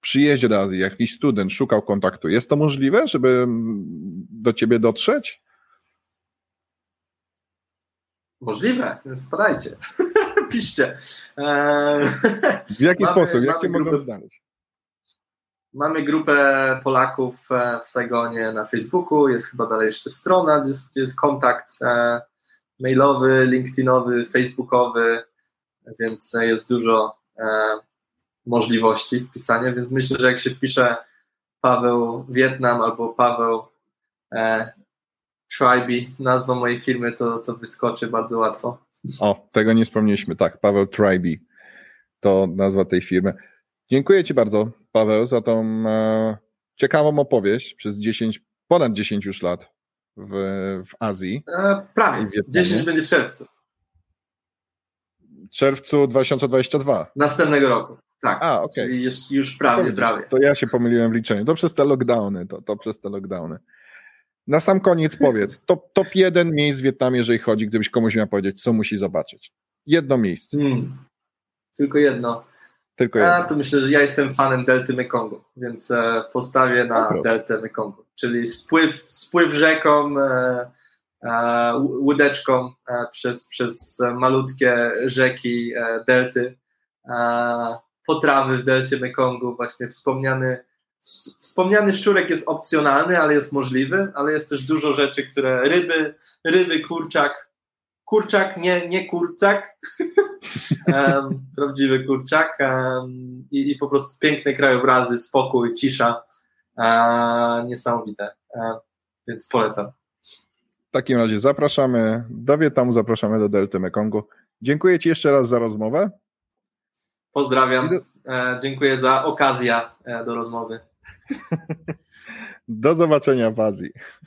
przyjeździe do Azji, jakiś student szukał kontaktu. Jest to możliwe, żeby do ciebie dotrzeć? Możliwe. Wpadajcie. Piszcie. Eee... W jaki mamy, sposób? Jak cię mogą znaleźć? Mamy grupę Polaków w Saigonie na Facebooku. Jest chyba dalej jeszcze strona, gdzie jest, gdzie jest kontakt mailowy, LinkedInowy, Facebookowy, więc jest dużo możliwości wpisania, więc myślę, że jak się wpisze Paweł Wietnam albo Paweł e, Tryby, nazwa mojej firmy, to, to wyskoczy bardzo łatwo. O, tego nie wspomnieliśmy, tak, Paweł Tryby, to nazwa tej firmy. Dziękuję ci bardzo, Paweł, za tą e, ciekawą opowieść przez dziesięć, ponad dziesięć już lat w, w Azji. E, prawie, w dziesięć będzie w czerwcu. W czerwcu dwa tysiące dwudziestego drugiego. Następnego roku. Tak, A, okay. czyli już, już prawie, to, prawie. To ja się pomyliłem w liczeniu. To przez te lockdowny, to, to przez te lockdowny. Na sam koniec powiedz, top, top jeden miejsc w Wietnamie, jeżeli chodzi, gdybyś komuś miał powiedzieć, co musi zobaczyć. Jedno miejsce. Hmm. Tylko jedno. Tylko jedno. A, to myślę, że ja jestem fanem delty Mekongu, więc e, postawię na Oprost. deltę Mekongu, czyli spływ, spływ rzeką, e, e, łódeczką e, przez, przez malutkie rzeki e, delty. E, Potrawy w delcie Mekongu, właśnie wspomniany, wspomniany szczurek jest opcjonalny, ale jest możliwy, ale jest też dużo rzeczy, które ryby, ryby, kurczak, kurczak, nie, nie kurczak, um, prawdziwy kurczak um, i, i po prostu piękne krajobrazy, spokój, cisza, um, niesamowite, um, więc polecam. W takim razie zapraszamy do Wietnamu, zapraszamy do delty Mekongu. Dziękuję ci jeszcze raz za rozmowę. Pozdrawiam. Do... Dziękuję za okazję do rozmowy. Do zobaczenia w Azji.